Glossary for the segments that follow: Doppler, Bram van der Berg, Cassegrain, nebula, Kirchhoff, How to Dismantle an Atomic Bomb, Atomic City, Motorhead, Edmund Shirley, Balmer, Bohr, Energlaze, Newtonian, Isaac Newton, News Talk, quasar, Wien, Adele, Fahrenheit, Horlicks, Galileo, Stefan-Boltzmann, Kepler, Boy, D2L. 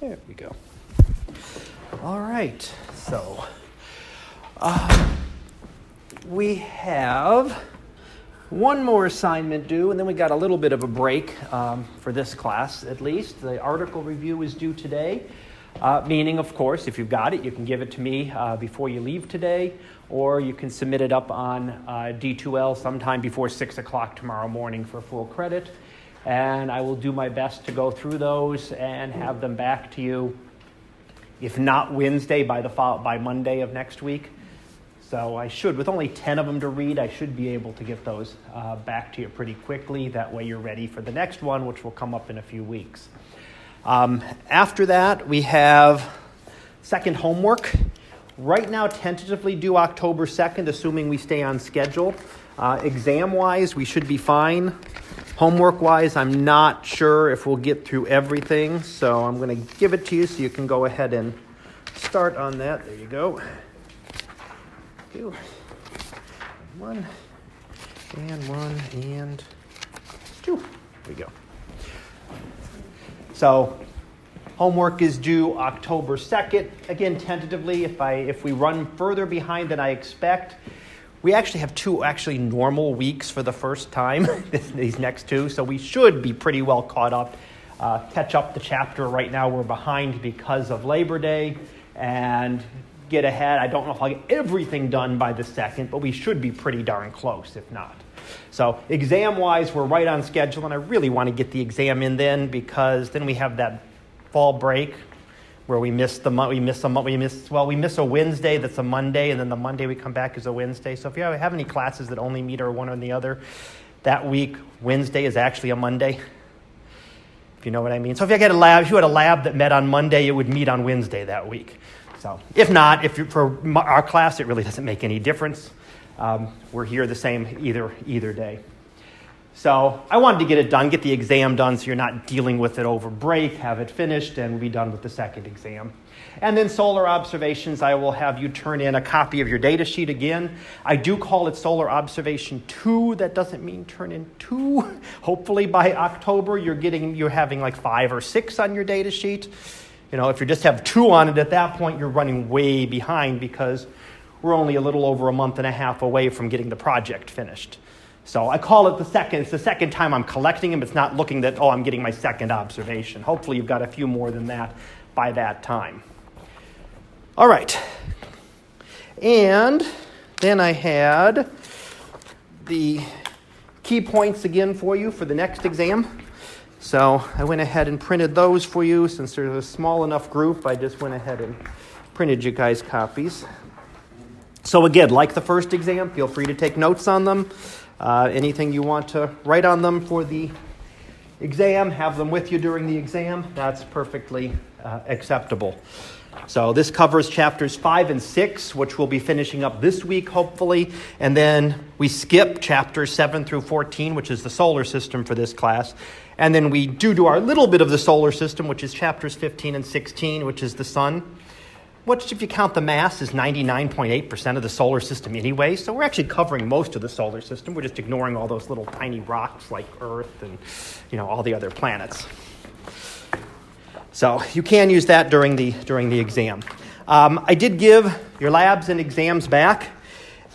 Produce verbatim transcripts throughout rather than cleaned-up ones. There we go. All right, so uh, we have one more assignment due, and then we got a little bit of a break um, for this class, at least. The article review is due today, uh, meaning, of course, if you've got it, you can give it to me uh, before you leave today, or you can submit it up on uh, D two L sometime before six o'clock tomorrow morning for full credit. And I will do my best to go through those and have them back to you, if not Wednesday, by the fo- by Monday of next week. So I should, with only ten of them to read, I should be able to get those uh, back to you pretty quickly. That way you're ready for the next one, which will come up in a few weeks. Um, after that, we have second homework. Right now, tentatively due October second, assuming we stay on schedule. Uh, exam-wise, we should be fine. Homework-wise, I'm not sure if we'll get through everything, so I'm going to give it to you so you can go ahead and start on that. There you go. Two, one, and one, and two. There we go. So homework is due October second. Again, tentatively, if I if we run further behind than I expect, we actually have two actually normal weeks for the first time, these next two, so we should be pretty well caught up, uh, catch up the chapter. Right now we're behind because of Labor Day, and get ahead. I don't know if I'll get everything done by the second, but we should be pretty darn close, if not. So exam-wise, we're right on schedule, and I really want to get the exam in then, because then we have that fall break where we miss the month, we miss a month, we miss, well, we miss a Wednesday that's a Monday, and then the Monday we come back is a Wednesday. So if you have any classes that only meet or one or the other, that week, Wednesday is actually a Monday, if you know what I mean. So if you had a lab, if you had a lab that met on Monday, it would meet on Wednesday that week. So if not, if you're, for our class, it really doesn't make any difference. Um, we're here the same either either day. So I wanted to get it done, get the exam done so you're not dealing with it over break, have it finished, and we'll be done with the second exam. And then solar observations, I will have you turn in a copy of your data sheet again. I do call it solar observation two. That doesn't mean turn in two. Hopefully by October you're getting, you're having like five or six on your data sheet. You know, if you just have two on it at that point, you're running way behind because we're only a little over a month and a half away from getting the project finished. So I call it the second. It's the second time I'm collecting them. It's not looking that, oh, I'm getting my second observation. Hopefully you've got a few more than that by that time. All right. And then I had the key points again for you for the next exam. So I went ahead and printed those for you. Since there's a small enough group, I just went ahead and printed you guys copies. So again, like the first exam, feel free to take notes on them. Uh, anything you want to write on them for the exam, have them with you during the exam. That's perfectly uh, acceptable. So this covers chapters five and six, which we'll be finishing up this week, hopefully. And then we skip chapters seven through fourteen, which is the solar system for this class. And then we do do our little bit of the solar system, which is chapters fifteen and sixteen, which is the sun, which, if you count the mass, is ninety-nine point eight percent of the solar system anyway. So we're actually covering most of the solar system. We're just ignoring all those little tiny rocks like Earth and, you know, all the other planets. So you can use that during the during the exam. Um, I did give your labs and exams back.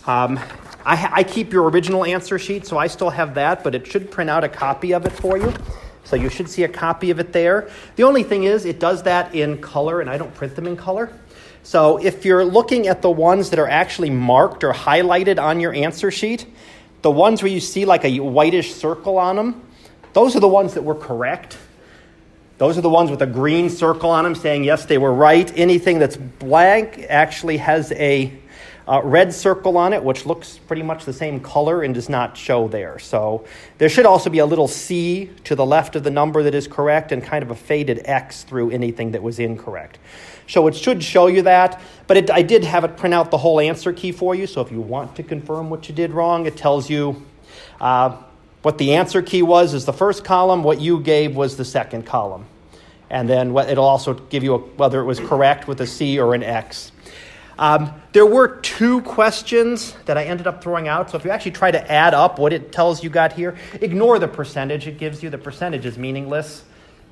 Um, I, ha- I keep your original answer sheet, so I still have that, but it should print out a copy of it for you. So you should see a copy of it there. The only thing is it does that in color, and I don't print them in color. So if you're looking at the ones that are actually marked or highlighted on your answer sheet, the ones where you see like a whitish circle on them, those are the ones that were correct. Those are the ones with a green circle on them saying, yes, they were right. Anything that's blank actually has a uh, red circle on it, which looks pretty much the same color and does not show there. So there should also be a little C to the left of the number that is correct and kind of a faded X through anything that was incorrect. So it should show you that, but it, I did have it print out the whole answer key for you. So if you want to confirm what you did wrong, it tells you uh, what the answer key was is the first column, what you gave was the second column. And then what, it'll also give you a, whether it was correct with a C or an X. Um, there were two questions that I ended up throwing out. So if you actually try to add up what it tells you got here, ignore the percentage. It gives you the percentage is meaningless.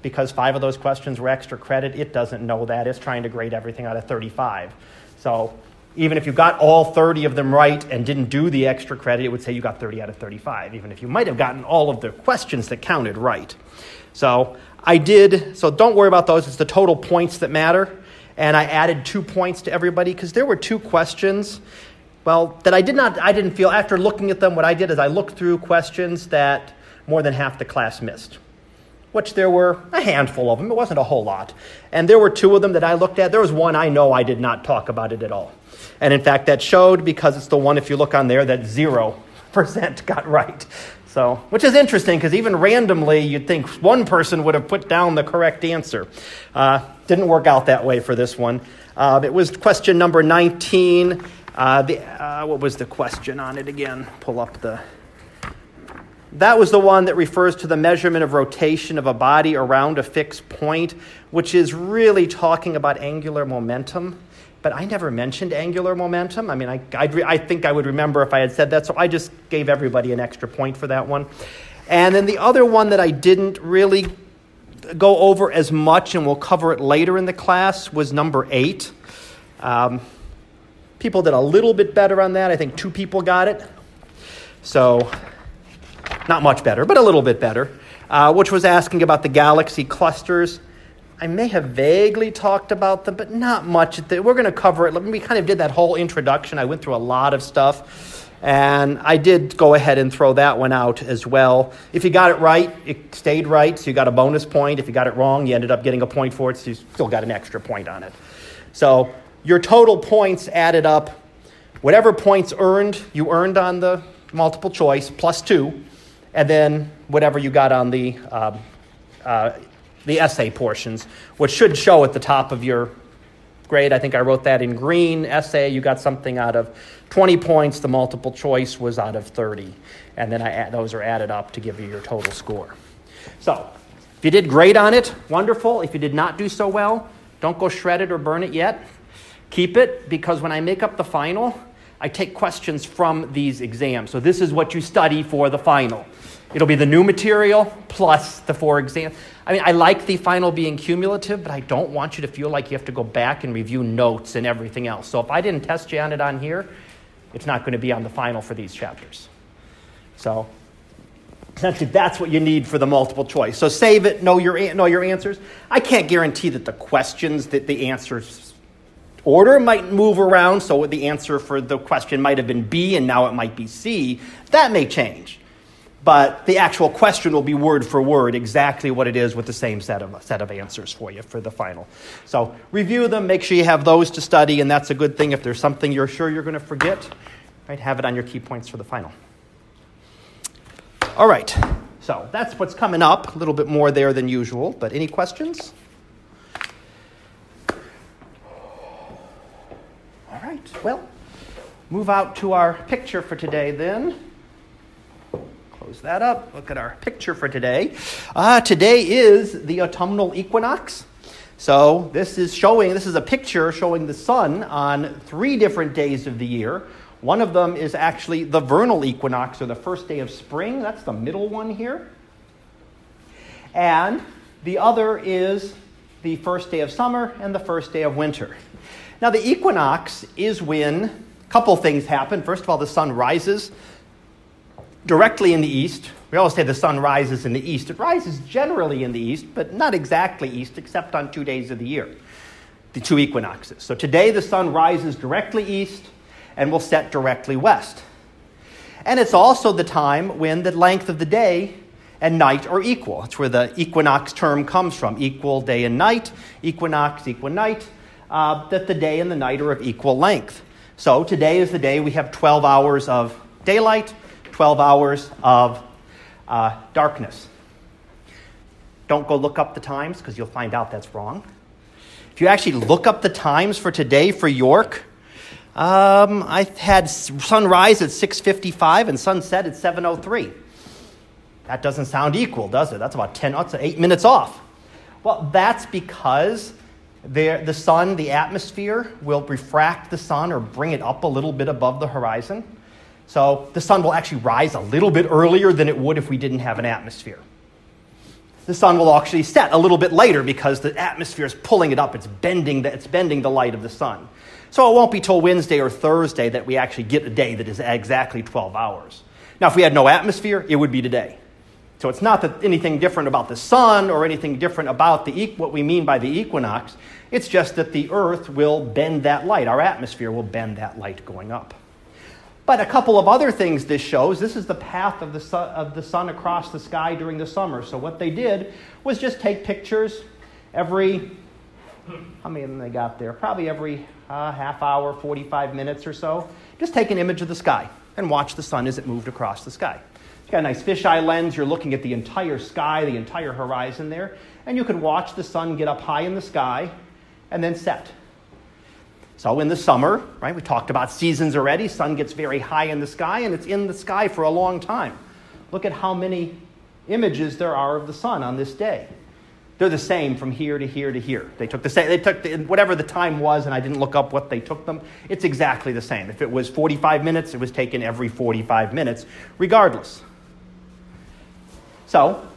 because five of those questions were extra credit, it doesn't know that. It's trying to grade everything out of thirty-five. So even if you got all thirty of them right and didn't do the extra credit, it would say you got thirty out of thirty-five, even if you might have gotten all of the questions that counted right. So I did, so don't worry about those. It's the total points that matter. And I added two points to everybody because there were two questions, well, that I did not, I didn't feel, after looking at them, what I did is I looked through questions that more than half the class missed, which there were a handful of them. It wasn't a whole lot. And there were two of them that I looked at. There was one I know I did not talk about it at all. And in fact, that showed because it's the one, if you look on there, that zero percent got right. So, which is interesting because even randomly, you'd think one person would have put down the correct answer. Uh, didn't work out that way for this one. Uh, it was question number nineteen. Uh, the, uh, what was the question on it again? Pull up the... That was the one that refers to the measurement of rotation of a body around a fixed point, which is really talking about angular momentum. But I never mentioned angular momentum. I mean, I I'd re- I think I would remember if I had said that, so I just gave everybody an extra point for that one. And then the other one that I didn't really go over as much, and we'll cover it later in the class, was number eight. Um, people did a little bit better on that. I think two people got it. So... not much better, but a little bit better, uh, which was asking about the galaxy clusters. I may have vaguely talked about them, but not much. We're going to cover it. We kind of did that whole introduction. I went through a lot of stuff, and I did go ahead and throw that one out as well. If you got it right, it stayed right, so you got a bonus point. If you got it wrong, you ended up getting a point for it, so you still got an extra point on it. So your total points added up. Whatever points earned, you earned on the multiple choice, plus two. And then whatever you got on the uh, uh, the essay portions, which should show at the top of your grade. I think I wrote that in green. Essay, you got something out of twenty points. The multiple choice was out of thirty. And then I add, those are added up to give you your total score. So if you did great on it, wonderful. If you did not do so well, don't go shred it or burn it yet. Keep it, because when I make up the final, I take questions from these exams. So this is what you study for the final. It'll be the new material plus the four exams. I mean, I like the final being cumulative, but I don't want you to feel like you have to go back and review notes and everything else. So if I didn't test you on it on here, it's not going to be on the final for these chapters. So essentially, that's what you need for the multiple choice. So save it, know your, know your answers. I can't guarantee that the questions, that the answers... order might move around, so the answer for the question might have been B, and now it might be C. That may change. But the actual question will be word for word exactly what it is with the same set of set of answers for you for the final. So review them. Make sure you have those to study, and that's a good thing. If there's something you're sure you're going to forget, right, have it on your key points for the final. All right. So that's what's coming up. A little bit more there than usual, but any questions? Well, move out to our picture for today then. Close that up. Look at our picture for today. Uh, today is the autumnal equinox. So this is showing, this is a picture showing the sun on three different days of the year. One of them is actually the vernal equinox, or the first day of spring. That's the middle one here. And the other is the first day of summer and the first day of winter. Now, the equinox is when a couple things happen. First of all, the sun rises directly in the east. We always say the sun rises in the east. It rises generally in the east, but not exactly east, except on two days of the year, the two equinoxes. So today, the sun rises directly east and will set directly west. And it's also the time when the length of the day and night are equal. That's where the equinox term comes from, equal day and night, equinox, equal night. Uh, that the day and the night are of equal length. So today is the day we have twelve hours of daylight, twelve hours of uh, darkness. Don't go look up the times because you'll find out that's wrong. If you actually look up the times for today for York, um, I had sunrise at six fifty-five and sunset at seven oh three. That doesn't sound equal, does it? That's about ten, that's eight minutes off. Well, that's because... There, the sun, the atmosphere, will refract the sun or bring it up a little bit above the horizon. So the sun will actually rise a little bit earlier than it would if we didn't have an atmosphere. the sun will actually set a little bit later because the atmosphere is pulling it up. It's bending the, it's bending the light of the sun. So it won't be till Wednesday or Thursday that we actually get a day that is exactly twelve hours. Now, if we had no atmosphere, it would be today. So it's not that anything different about the sun or anything different about the e- what we mean by the equinox. It's just that the Earth will bend that light. Our atmosphere will bend that light going up. But a couple of other things this shows. This is the path of the sun, of the sun across the sky during the summer. So what they did was just take pictures every, how many of them they got there? Probably every uh, half hour, forty-five minutes or so. Just take an image of the sky and watch the sun as it moved across the sky. You've got a nice fisheye lens. You're looking at the entire sky, the entire horizon there. And you could watch the sun get up high in the sky and then set. So in the summer, right, we talked about seasons already. Sun gets very high in the sky, and it's in the sky for a long time. Look at how many images there are of the sun on this day. They're the same from here to here to here. They took the same. They took the, whatever the time was, and I didn't look up what they took them. It's exactly the same. If it was forty-five minutes, it was taken every forty-five minutes, regardless. So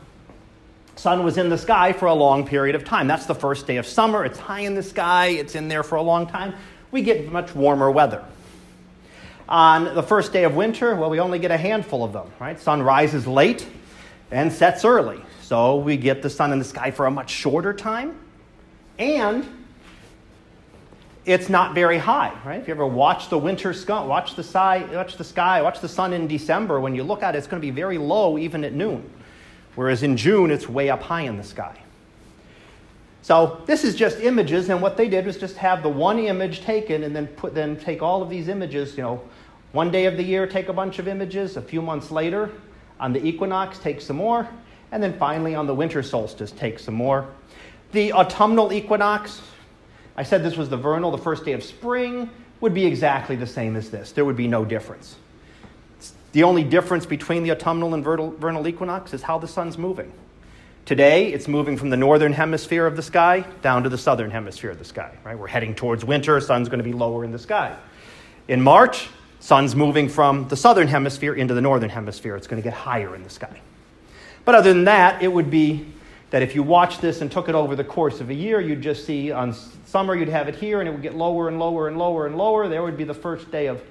sun was in the sky for a long period of time. That's the first day of summer. It's high in the sky. It's in there for a long time. We get much warmer weather. On the first day of winter, well, we only get a handful of them, right? Sun rises late and sets early. So we get the sun in the sky for a much shorter time. And it's not very high, right? If you ever watch the winter sky, watch the sky, watch the sky, watch the sun in December, when you look at it, it's going to be very low even at noon. Whereas in June, it's way up high in the sky. So this is just images, and what they did was just have the one image taken and then put, then take all of these images, you know, one day of the year, take a bunch of images, a few months later, on the equinox, take some more, and then finally on the winter solstice, take some more. The autumnal equinox, I said this was the vernal, the first day of spring, would be exactly the same as this. There would be no difference. The only difference between the autumnal and vernal equinox is how the sun's moving. Today, it's moving from the northern hemisphere of the sky down to the southern hemisphere of the sky. Right? We're heading towards winter. Sun's going to be lower in the sky. In March, sun's moving from the southern hemisphere into the northern hemisphere. It's going to get higher in the sky. But other than that, it would be that if you watched this and took it over the course of a year, you'd just see on summer, you'd have it here, and it would get lower and lower and lower and lower. There would be the first day of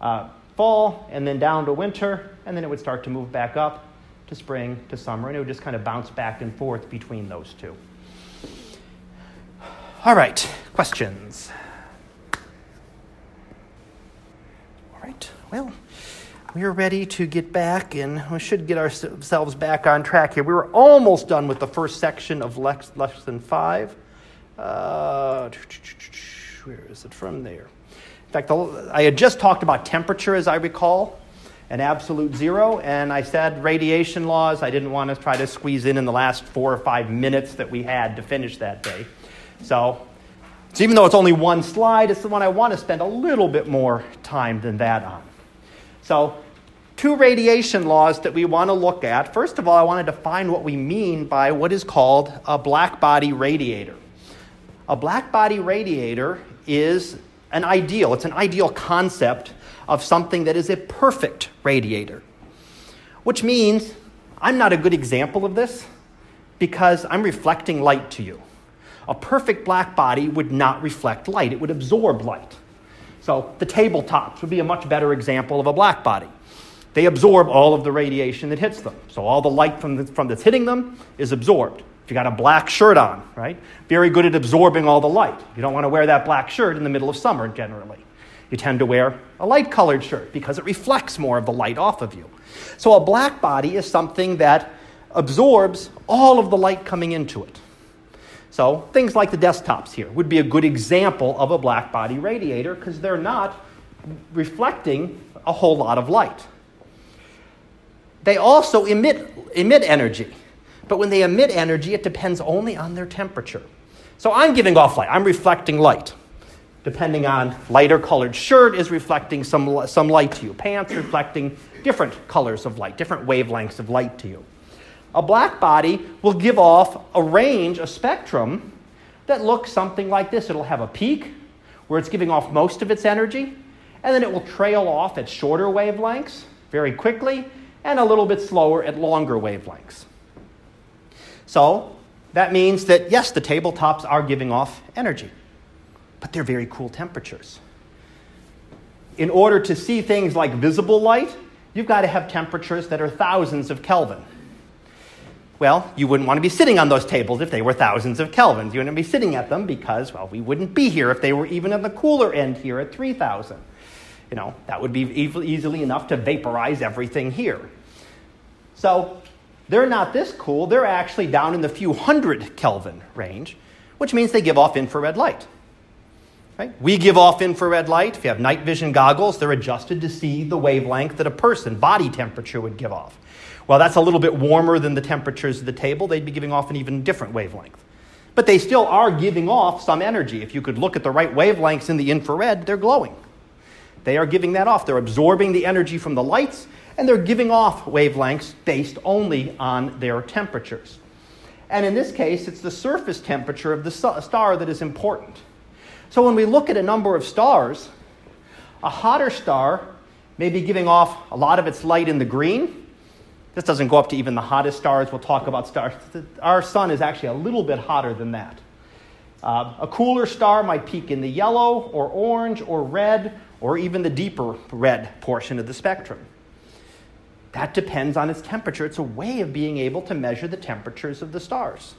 uh, fall, and then down to winter, and then it would start to move back up to spring, to summer, and it would just kind of bounce back and forth between those two. All right, questions? All right, well, we're ready to get back, and we should get ourselves back on track here. We were almost done with the first section of Lesson five. Uh, where is it from there? In fact, I had just talked about temperature, as I recall, an absolute zero, and I said radiation laws. I didn't want to try to squeeze in in the last four or five minutes that we had to finish that day. So, so even though it's only one slide, it's the one I want to spend a little bit more time than that on. So two radiation laws that we want to look at. First of all, I want to define what we mean by what is called a blackbody radiator. A blackbody radiator is an ideal. It's an ideal concept of something that is a perfect radiator, which means I'm not a good example of this because I'm reflecting light to you. A perfect black body would not reflect light. It would absorb light. So the tabletops would be a much better example of a black body. They absorb all of the radiation that hits them. So all the light from, the, from that's hitting them is absorbed. If you got a black shirt on, right? Very good at absorbing all the light. You don't want to wear that black shirt in the middle of summer generally. You tend to wear a light-colored shirt because it reflects more of the light off of you. So a black body is something that absorbs all of the light coming into it. So things like the desktops here would be a good example of a black body radiator because they're not reflecting a whole lot of light. They also emit emit energy. But when they emit energy, it depends only on their temperature. So I'm giving off light. I'm reflecting light. Depending on lighter colored shirt is reflecting some, some light to you. Pants reflecting different colors of light, different wavelengths of light to you. A black body will give off a range, a spectrum, that looks something like this. It'll have a peak where it's giving off most of its energy, and then it will trail off at shorter wavelengths very quickly and a little bit slower at longer wavelengths. So that means that, yes, the tabletops are giving off energy, but they're very cool temperatures. In order to see things like visible light, you've got to have temperatures that are thousands of Kelvin. Well, you wouldn't want to be sitting on those tables if they were thousands of Kelvins. You wouldn't be sitting at them because, well, we wouldn't be here if they were even at the cooler end here at three thousand. You know, that would be easily enough to vaporize everything here. So they're not this cool. They're actually down in the few hundred Kelvin range, which means they give off infrared light. Right? We give off infrared light. If you have night vision goggles, they're adjusted to see the wavelength that a person, body temperature, would give off. Well, that's a little bit warmer than the temperatures of the table. They'd be giving off an even different wavelength. But they still are giving off some energy. If you could look at the right wavelengths in the infrared, they're glowing. They are giving that off. They're absorbing the energy from the lights, and they're giving off wavelengths based only on their temperatures. And in this case, it's the surface temperature of the star that is important. So when we look at a number of stars, a hotter star may be giving off a lot of its light in the green. This doesn't go up to even the hottest stars. We'll talk about stars. Our sun is actually a little bit hotter than that. Uh, a cooler star might peak in the yellow or orange or red, or even the deeper red portion of the spectrum. That depends on its temperature. It's a way of being able to measure the temperatures of the stars.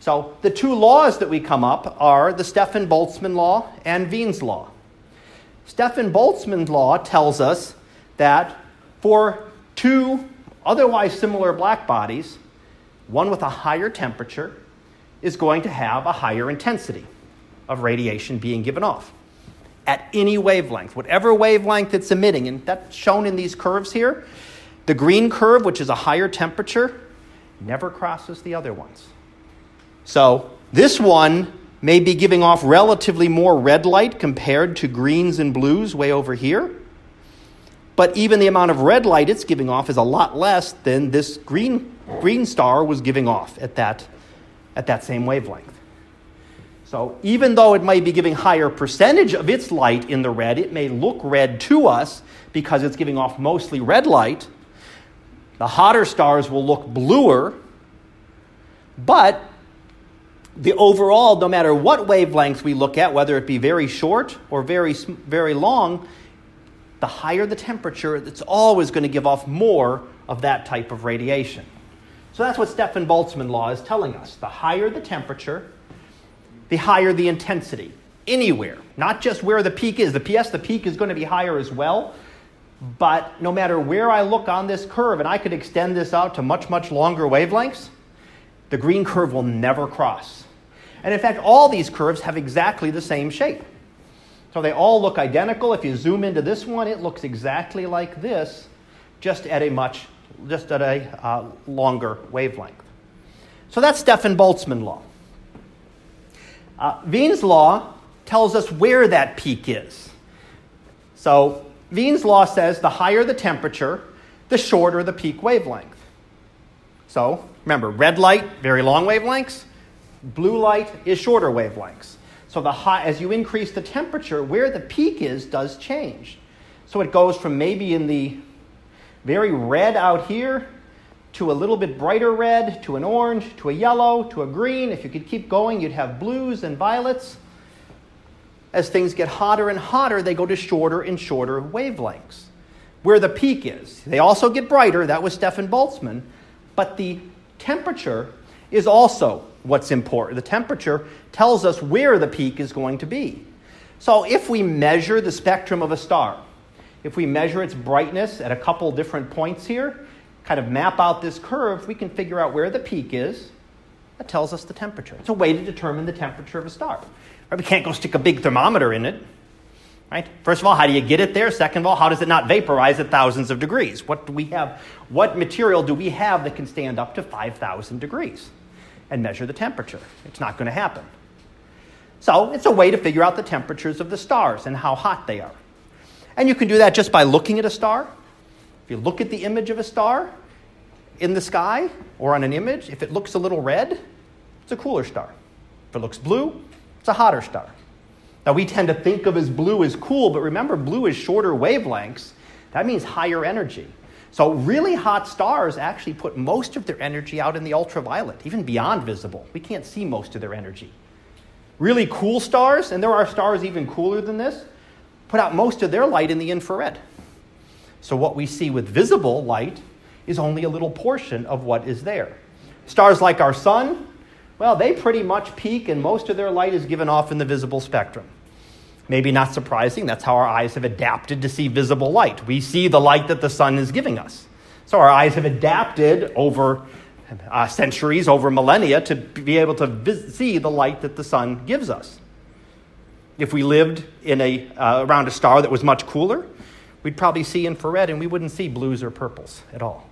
So the two laws that we come up are the Stefan-Boltzmann law and Wien's law. Stefan-Boltzmann law tells us that for two otherwise similar black bodies, one with a higher temperature is going to have a higher intensity of radiation being given off at any wavelength, whatever wavelength it's emitting. And that's shown in these curves here. The green curve, which is a higher temperature, never crosses the other ones. So this one may be giving off relatively more red light compared to greens and blues way over here. But even the amount of red light it's giving off is a lot less than this green, green star was giving off at that, at that same wavelength. So even though it might be giving higher percentage of its light in the red, it may look red to us because it's giving off mostly red light. The hotter stars will look bluer, but the overall, no matter what wavelength we look at, whether it be very short or very, very long, the higher the temperature, it's always going to give off more of that type of radiation. So that's what Stefan-Boltzmann law is telling us. The higher the temperature, the higher the intensity, anywhere, not just where the peak is. The P S, the peak is going to be higher as well, but no matter where I look on this curve, and I could extend this out to much, much longer wavelengths, the green curve will never cross. And in fact, all these curves have exactly the same shape. So they all look identical. If you zoom into this one, it looks exactly like this, just at a much, just at a uh, longer wavelength. So that's Stefan-Boltzmann law. Uh, Wien's law tells us where that peak is. So Wien's law says the higher the temperature, the shorter the peak wavelength. So remember, red light, very long wavelengths. Blue light is shorter wavelengths. So the high, as you increase the temperature, where the peak is does change. So it goes from maybe in the very red out here to a little bit brighter red, to an orange, to a yellow, to a green. If you could keep going, you'd have blues and violets. As things get hotter and hotter, they go to shorter and shorter wavelengths, where the peak is. They also get brighter. That was Stefan-Boltzmann. But the temperature is also what's important. The temperature tells us where the peak is going to be. So if we measure the spectrum of a star, if we measure its brightness at a couple different points here, kind of map out this curve, we can figure out where the peak is. That tells us the temperature. It's a way to determine the temperature of a star. Right? We can't go stick a big thermometer in it. Right? First of all, how do you get it there? Second of all, how does it not vaporize at thousands of degrees? What do we have? What material do we have that can stand up to five thousand degrees and measure the temperature? It's not going to happen. So it's a way to figure out the temperatures of the stars and how hot they are. And you can do that just by looking at a star. If you look at the image of a star in the sky or on an image, if it looks a little red, it's a cooler star. If it looks blue, it's a hotter star. Now, we tend to think of as blue as cool, but remember, blue is shorter wavelengths. That means higher energy. So really hot stars actually put most of their energy out in the ultraviolet, even beyond visible. We can't see most of their energy. Really cool stars, and there are stars even cooler than this, put out most of their light in the infrared. So what we see with visible light is only a little portion of what is there. Stars like our sun, well, they pretty much peak, and most of their light is given off in the visible spectrum. Maybe not surprising, that's how our eyes have adapted to see visible light. We see the light that the sun is giving us. So our eyes have adapted over uh, centuries, over millennia, to be able to vis- see the light that the sun gives us. If we lived in a, uh, around a star that was much cooler, we'd probably see infrared and we wouldn't see blues or purples at all.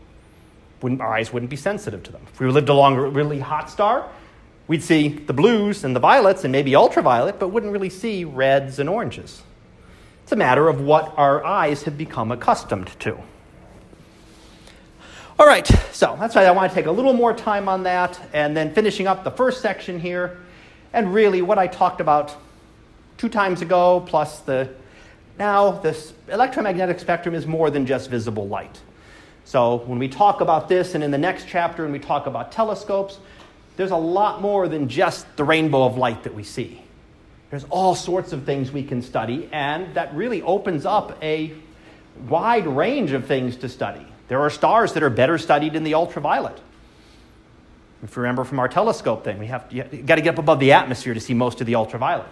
Wouldn't, our eyes wouldn't be sensitive to them. If we lived along a really hot star, we'd see the blues and the violets and maybe ultraviolet, but wouldn't really see reds and oranges. It's a matter of what our eyes have become accustomed to. All right, so that's why I want to take a little more time on that, and then finishing up the first section here, and really what I talked about two times ago, plus the now this electromagnetic spectrum is more than just visible light. So when we talk about this, and in the next chapter when we talk about telescopes, there's a lot more than just the rainbow of light that we see. There's all sorts of things we can study, and that really opens up a wide range of things to study. There are stars that are better studied in the ultraviolet. If you remember from our telescope thing, we have to, you got to get up above the atmosphere to see most of the ultraviolet.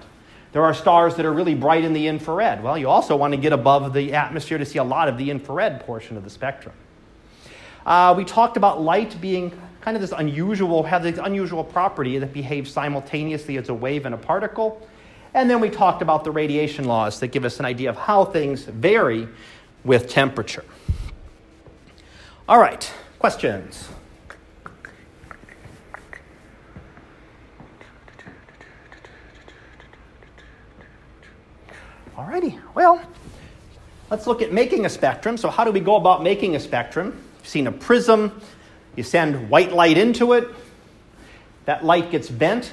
There are stars that are really bright in the infrared. Well, you also want to get above the atmosphere to see a lot of the infrared portion of the spectrum. Uh, we talked about light being kind of this unusual, have this unusual property that behaves simultaneously as a wave and a particle. And then we talked about the radiation laws that give us an idea of how things vary with temperature. All right, questions? All righty, well, let's look at making a spectrum. So how do we go about making a spectrum? You've seen a prism. You send white light into it. That light gets bent.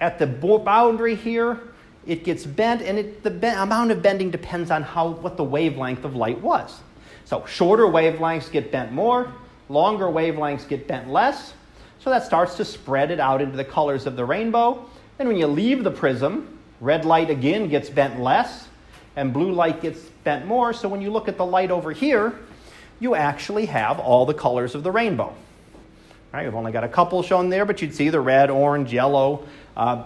At the boundary here, it gets bent, and it, the be- amount of bending depends on how what the wavelength of light was. So shorter wavelengths get bent more. Longer wavelengths get bent less. So that starts to spread it out into the colors of the rainbow. And when you leave the prism, red light again gets bent less, and blue light gets bent more. So when you look at the light over here, you actually have all the colors of the rainbow. All right, we've only got a couple shown there, but you'd see the red, orange, yellow, uh,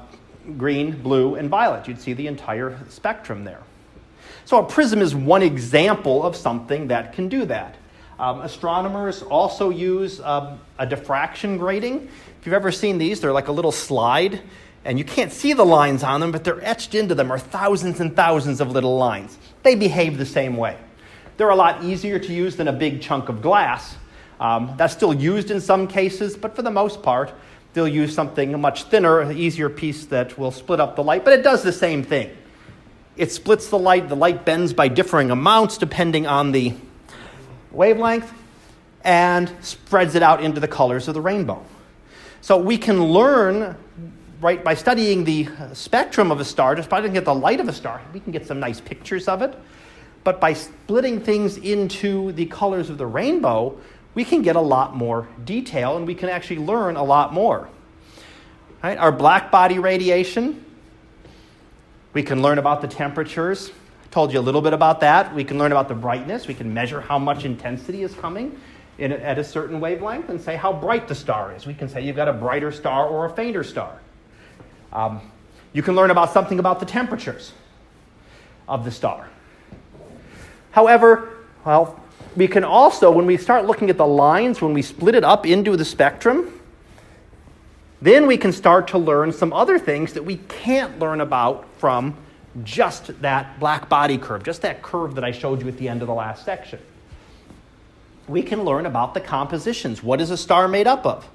green, blue, and violet. You'd see the entire spectrum there. So a prism is one example of something that can do that. Um, astronomers also use um, a diffraction grating. If you've ever seen these, they're like a little slide, and you can't see the lines on them, but they're etched into them are thousands and thousands of little lines. They behave the same way. They're a lot easier to use than a big chunk of glass. Um, that's still used in some cases, but for the most part, they'll use something much thinner, easier piece that will split up the light, but it does the same thing. It splits the light. The light bends by differing amounts depending on the wavelength and spreads it out into the colors of the rainbow. So we can learn, right, by studying the spectrum of a star, just by looking at the light of a star, we can get some nice pictures of it. But by splitting things into the colors of the rainbow, we can get a lot more detail, and we can actually learn a lot more. Right? Our black body radiation, we can learn about the temperatures. I told you a little bit about that. We can learn about the brightness. We can measure how much intensity is coming in, at a certain wavelength, and say how bright the star is. We can say you've got a brighter star or a fainter star. Um, you can learn about something about the temperatures of the star. However, well, we can also, when we start looking at the lines, when we split it up into the spectrum, then we can start to learn some other things that we can't learn about from just that black body curve, just that curve that I showed you at the end of the last section. We can learn about the compositions. What is a star made up of?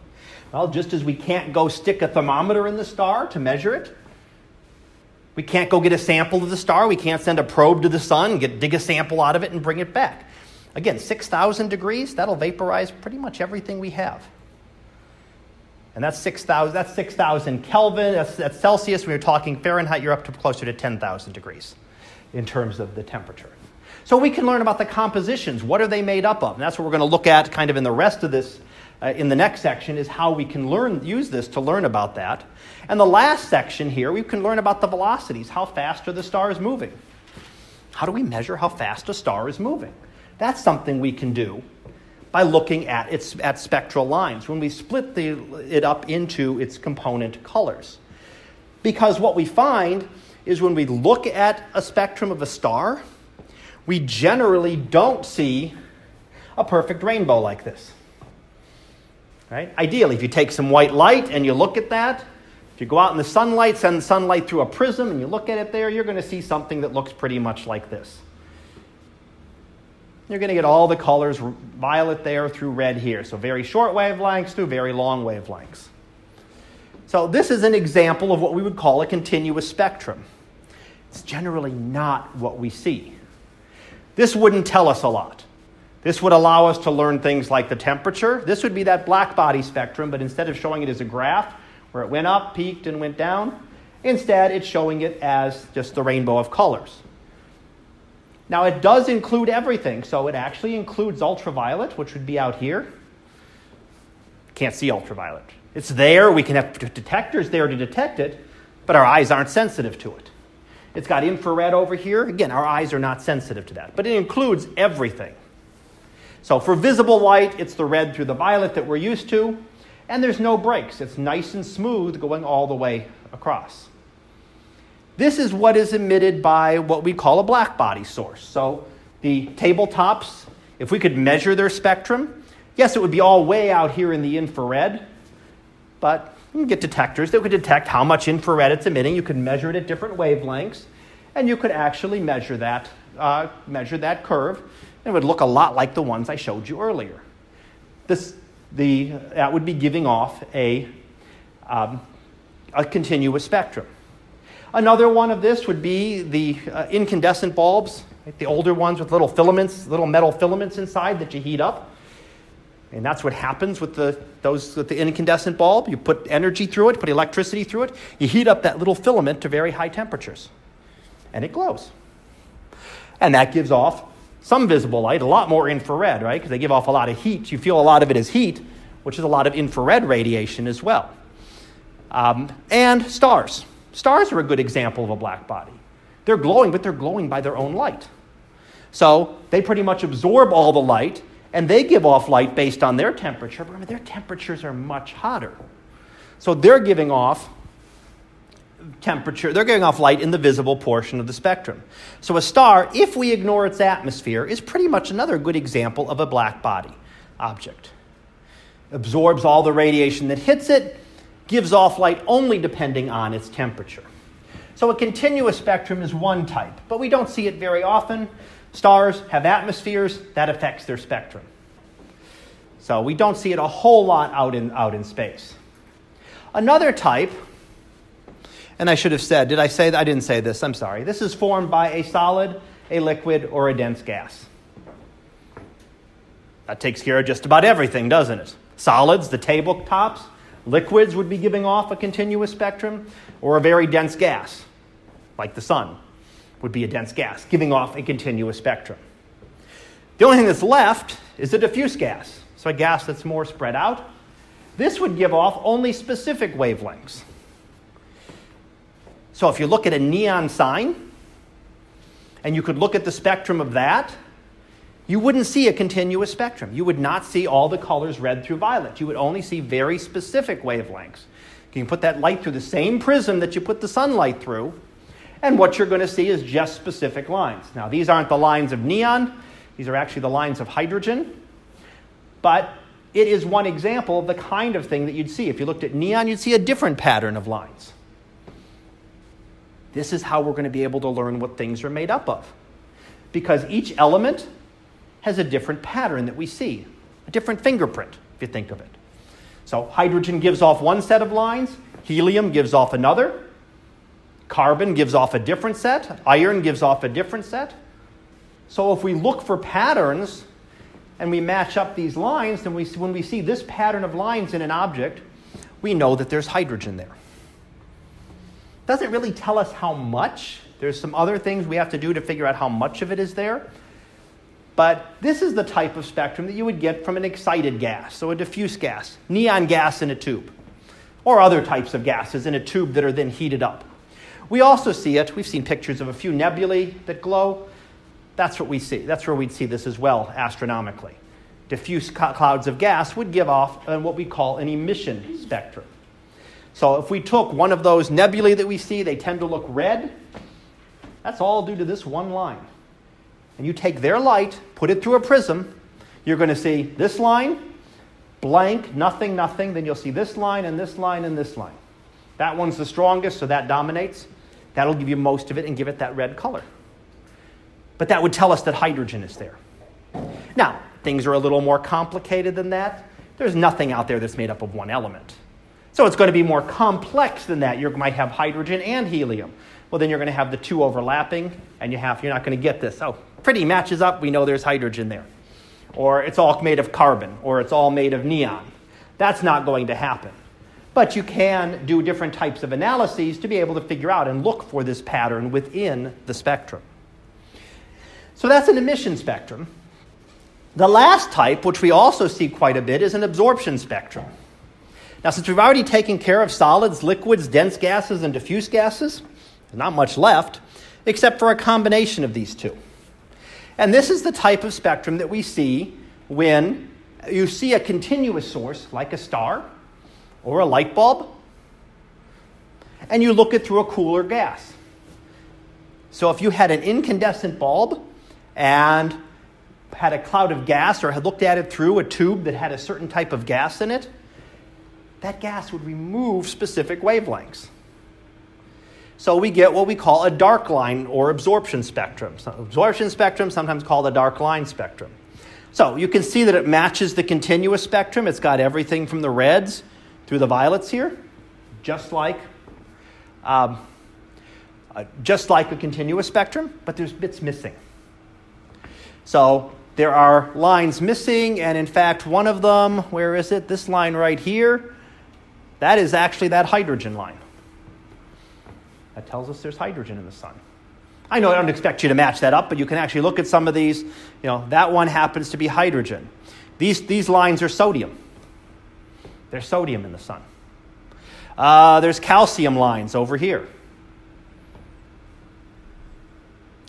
Well, just as we can't go stick a thermometer in the star to measure it, we can't go get a sample of the star. We can't send a probe to the sun, get, dig a sample out of it, and bring it back. Again, six thousand degrees, that'll vaporize pretty much everything we have. And that's six thousand that's six thousand Kelvin. That's, that's Celsius. When you're talking Fahrenheit, you're up to closer to ten thousand degrees in terms of the temperature. So we can learn about the compositions. What are they made up of? And that's what we're going to look at kind of in the rest of this, uh, in the next section, is how we can learn use this to learn about that. And the last section here, we can learn about the velocities. How fast are the stars moving? How do we measure how fast a star is moving? That's something we can do by looking at its at spectral lines when we split the, it up into its component colors. Because what we find is when we look at a spectrum of a star, we generally don't see a perfect rainbow like this. Right? Ideally, if you take some white light and you look at that, if you go out in the sunlight, send the sunlight through a prism and you look at it there, you're going to see something that looks pretty much like this. You're going to get all the colors, violet there through red here. So very short wavelengths through very long wavelengths. So this is an example of what we would call a continuous spectrum. It's generally not what we see. This wouldn't tell us a lot. This would allow us to learn things like the temperature. This would be that black body spectrum, but instead of showing it as a graph where it went up, peaked, and went down, instead it's showing it as just the rainbow of colors. Now, it does include everything, so it actually includes ultraviolet, which would be out here. Can't see ultraviolet. It's there. We can have detectors there to detect it, but our eyes aren't sensitive to it. It's got infrared over here. Again, our eyes are not sensitive to that, but it includes everything. So for visible light, it's the red through the violet that we're used to, and there's no breaks. It's nice and smooth going all the way across. This is what is emitted by what we call a black body source. So the tabletops, if we could measure their spectrum, yes, it would be all way out here in the infrared, but you can get detectors that could detect how much infrared it's emitting. You could measure it at different wavelengths, and you could actually measure that, uh, measure that curve, and it would look a lot like the ones I showed you earlier. This, the, that would be giving off a, um, a continuous spectrum. Another one of this would be the uh, incandescent bulbs, right? The older ones with little filaments, little metal filaments inside that you heat up. And that's what happens with the, those, with the incandescent bulb. You put energy through it, put electricity through it. You heat up that little filament to very high temperatures, and it glows. And that gives off some visible light, a lot more infrared, right? Because they give off a lot of heat. You feel a lot of it as heat, which is a lot of infrared radiation as well. Um, and stars. Stars are a good example of a black body. They're glowing, but they're glowing by their own light. So they pretty much absorb all the light, and they give off light based on their temperature. But remember, their temperatures are much hotter. So they're giving off temperature, they're giving off light in the visible portion of the spectrum. So a star, if we ignore its atmosphere, is pretty much another good example of a black body object. Absorbs all the radiation that hits it, gives off light only depending on its temperature. So a continuous spectrum is one type, but we don't see it very often. Stars have atmospheres. That affects their spectrum. So we don't see it a whole lot out in, out in space. Another type, and I should have said, did I say that? I didn't say this. I'm sorry. This is formed by a solid, a liquid, or a dense gas. That takes care of just about everything, doesn't it? Solids, the tabletops. Liquids would be giving off a continuous spectrum, or a very dense gas, like the sun, would be a dense gas, giving off a continuous spectrum. The only thing that's left is a diffuse gas, so a gas that's more spread out. This would give off only specific wavelengths. So if you look at a neon sign, and you could look at the spectrum of that, you wouldn't see a continuous spectrum. You would not see all the colors red through violet. You would only see very specific wavelengths. You can put that light through the same prism that you put the sunlight through, and what you're going to see is just specific lines. Now, these aren't the lines of neon. These are actually the lines of hydrogen. But it is one example of the kind of thing that you'd see. If you looked at neon, you'd see a different pattern of lines. This is how we're going to be able to learn what things are made up of, because each element has a different pattern that we see, a different fingerprint, if you think of it. So hydrogen gives off one set of lines, helium gives off another, carbon gives off a different set, iron gives off a different set. So if we look for patterns and we match up these lines, then we, when we see this pattern of lines in an object, we know that there's hydrogen there. It doesn't really tell us how much. There's some other things we have to do to figure out how much of it is there. But this is the type of spectrum that you would get from an excited gas, so a diffuse gas, neon gas in a tube, or other types of gases in a tube that are then heated up. We also see it. We've seen pictures of a few nebulae that glow. That's what we see. That's where we'd see this as well astronomically. Diffuse co- clouds of gas would give off uh, what we call an emission spectrum. So if we took one of those nebulae that we see, they tend to look red. That's all due to this one line. And you take their light, put it through a prism, you're going to see this line, blank, nothing, nothing. Then you'll see this line and this line and this line. That one's the strongest, so that dominates. That'll give you most of it and give it that red color. But that would tell us that hydrogen is there. Now, things are a little more complicated than that. There's nothing out there that's made up of one element. So it's going to be more complex than that. You might have hydrogen and helium. Well, then you're going to have the two overlapping, and you have, you're not going to get this. Oh, pretty matches up. We know there's hydrogen there. Or it's all made of carbon, or it's all made of neon. That's not going to happen. But you can do different types of analyses to be able to figure out and look for this pattern within the spectrum. So that's an emission spectrum. The last type, which we also see quite a bit, is an absorption spectrum. Now, since we've already taken care of solids, liquids, dense gases, and diffuse gases, there's not much left, except for a combination of these two. And this is the type of spectrum that we see when you see a continuous source, like a star or a light bulb, and you look it through a cooler gas. So if you had an incandescent bulb and had a cloud of gas or had looked at it through a tube that had a certain type of gas in it, that gas would remove specific wavelengths. So we get what we call a dark line or absorption spectrum. So absorption spectrum, sometimes called a dark line spectrum. So you can see that it matches the continuous spectrum. It's got everything from the reds through the violets here, just like um, uh, just like a continuous spectrum, but there's bits missing. So there are lines missing, and in fact, one of them, where is it? This line right here, that is actually that hydrogen line. That tells us there's hydrogen in the sun. I know I don't expect you to match that up, but you can actually look at some of these. You know, that one happens to be hydrogen. These, these lines are sodium. There's sodium in the sun. Uh, there's calcium lines over here.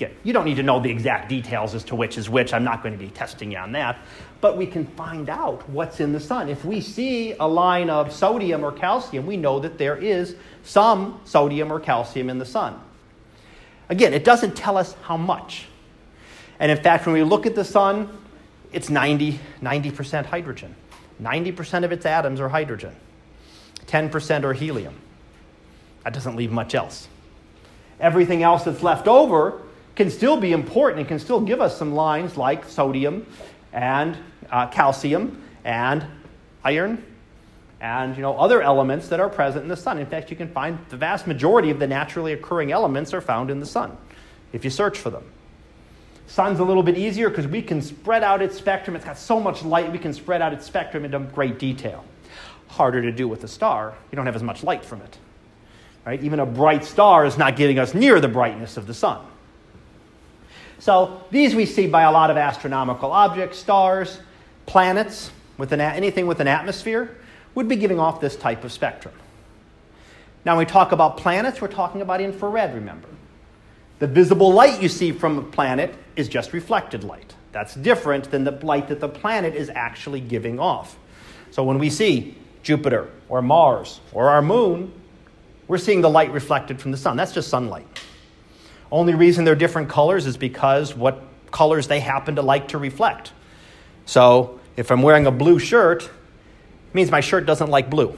Yeah, you don't need to know the exact details as to which is which. I'm not going to be testing you on that. But we can find out what's in the sun. If we see a line of sodium or calcium, we know that there is some sodium or calcium in the sun. Again, it doesn't tell us how much. And in fact, when we look at the sun, it's ninety, ninety percent hydrogen. ninety percent of its atoms are hydrogen. ten percent are helium. That doesn't leave much else. Everything else that's left over can still be important. It can still give us some lines like sodium and uh, calcium and iron and you know other elements that are present in the sun. In fact, you can find the vast majority of the naturally occurring elements are found in the sun if you search for them. Sun's a little bit easier because we can spread out its spectrum. It's got so much light, we can spread out its spectrum into great detail. Harder to do with a star. You don't have as much light from it. Right? Even a bright star is not giving us near the brightness of the sun. So these we see by a lot of astronomical objects, stars, planets, with an a- anything with an atmosphere would be giving off this type of spectrum. Now when we talk about planets, we're talking about infrared, remember. The visible light you see from a planet is just reflected light. That's different than the light that the planet is actually giving off. So when we see Jupiter or Mars or our moon, we're seeing the light reflected from the sun. That's just sunlight. Only reason they're different colors is because what colors they happen to like to reflect. So if I'm wearing a blue shirt, it means my shirt doesn't like blue.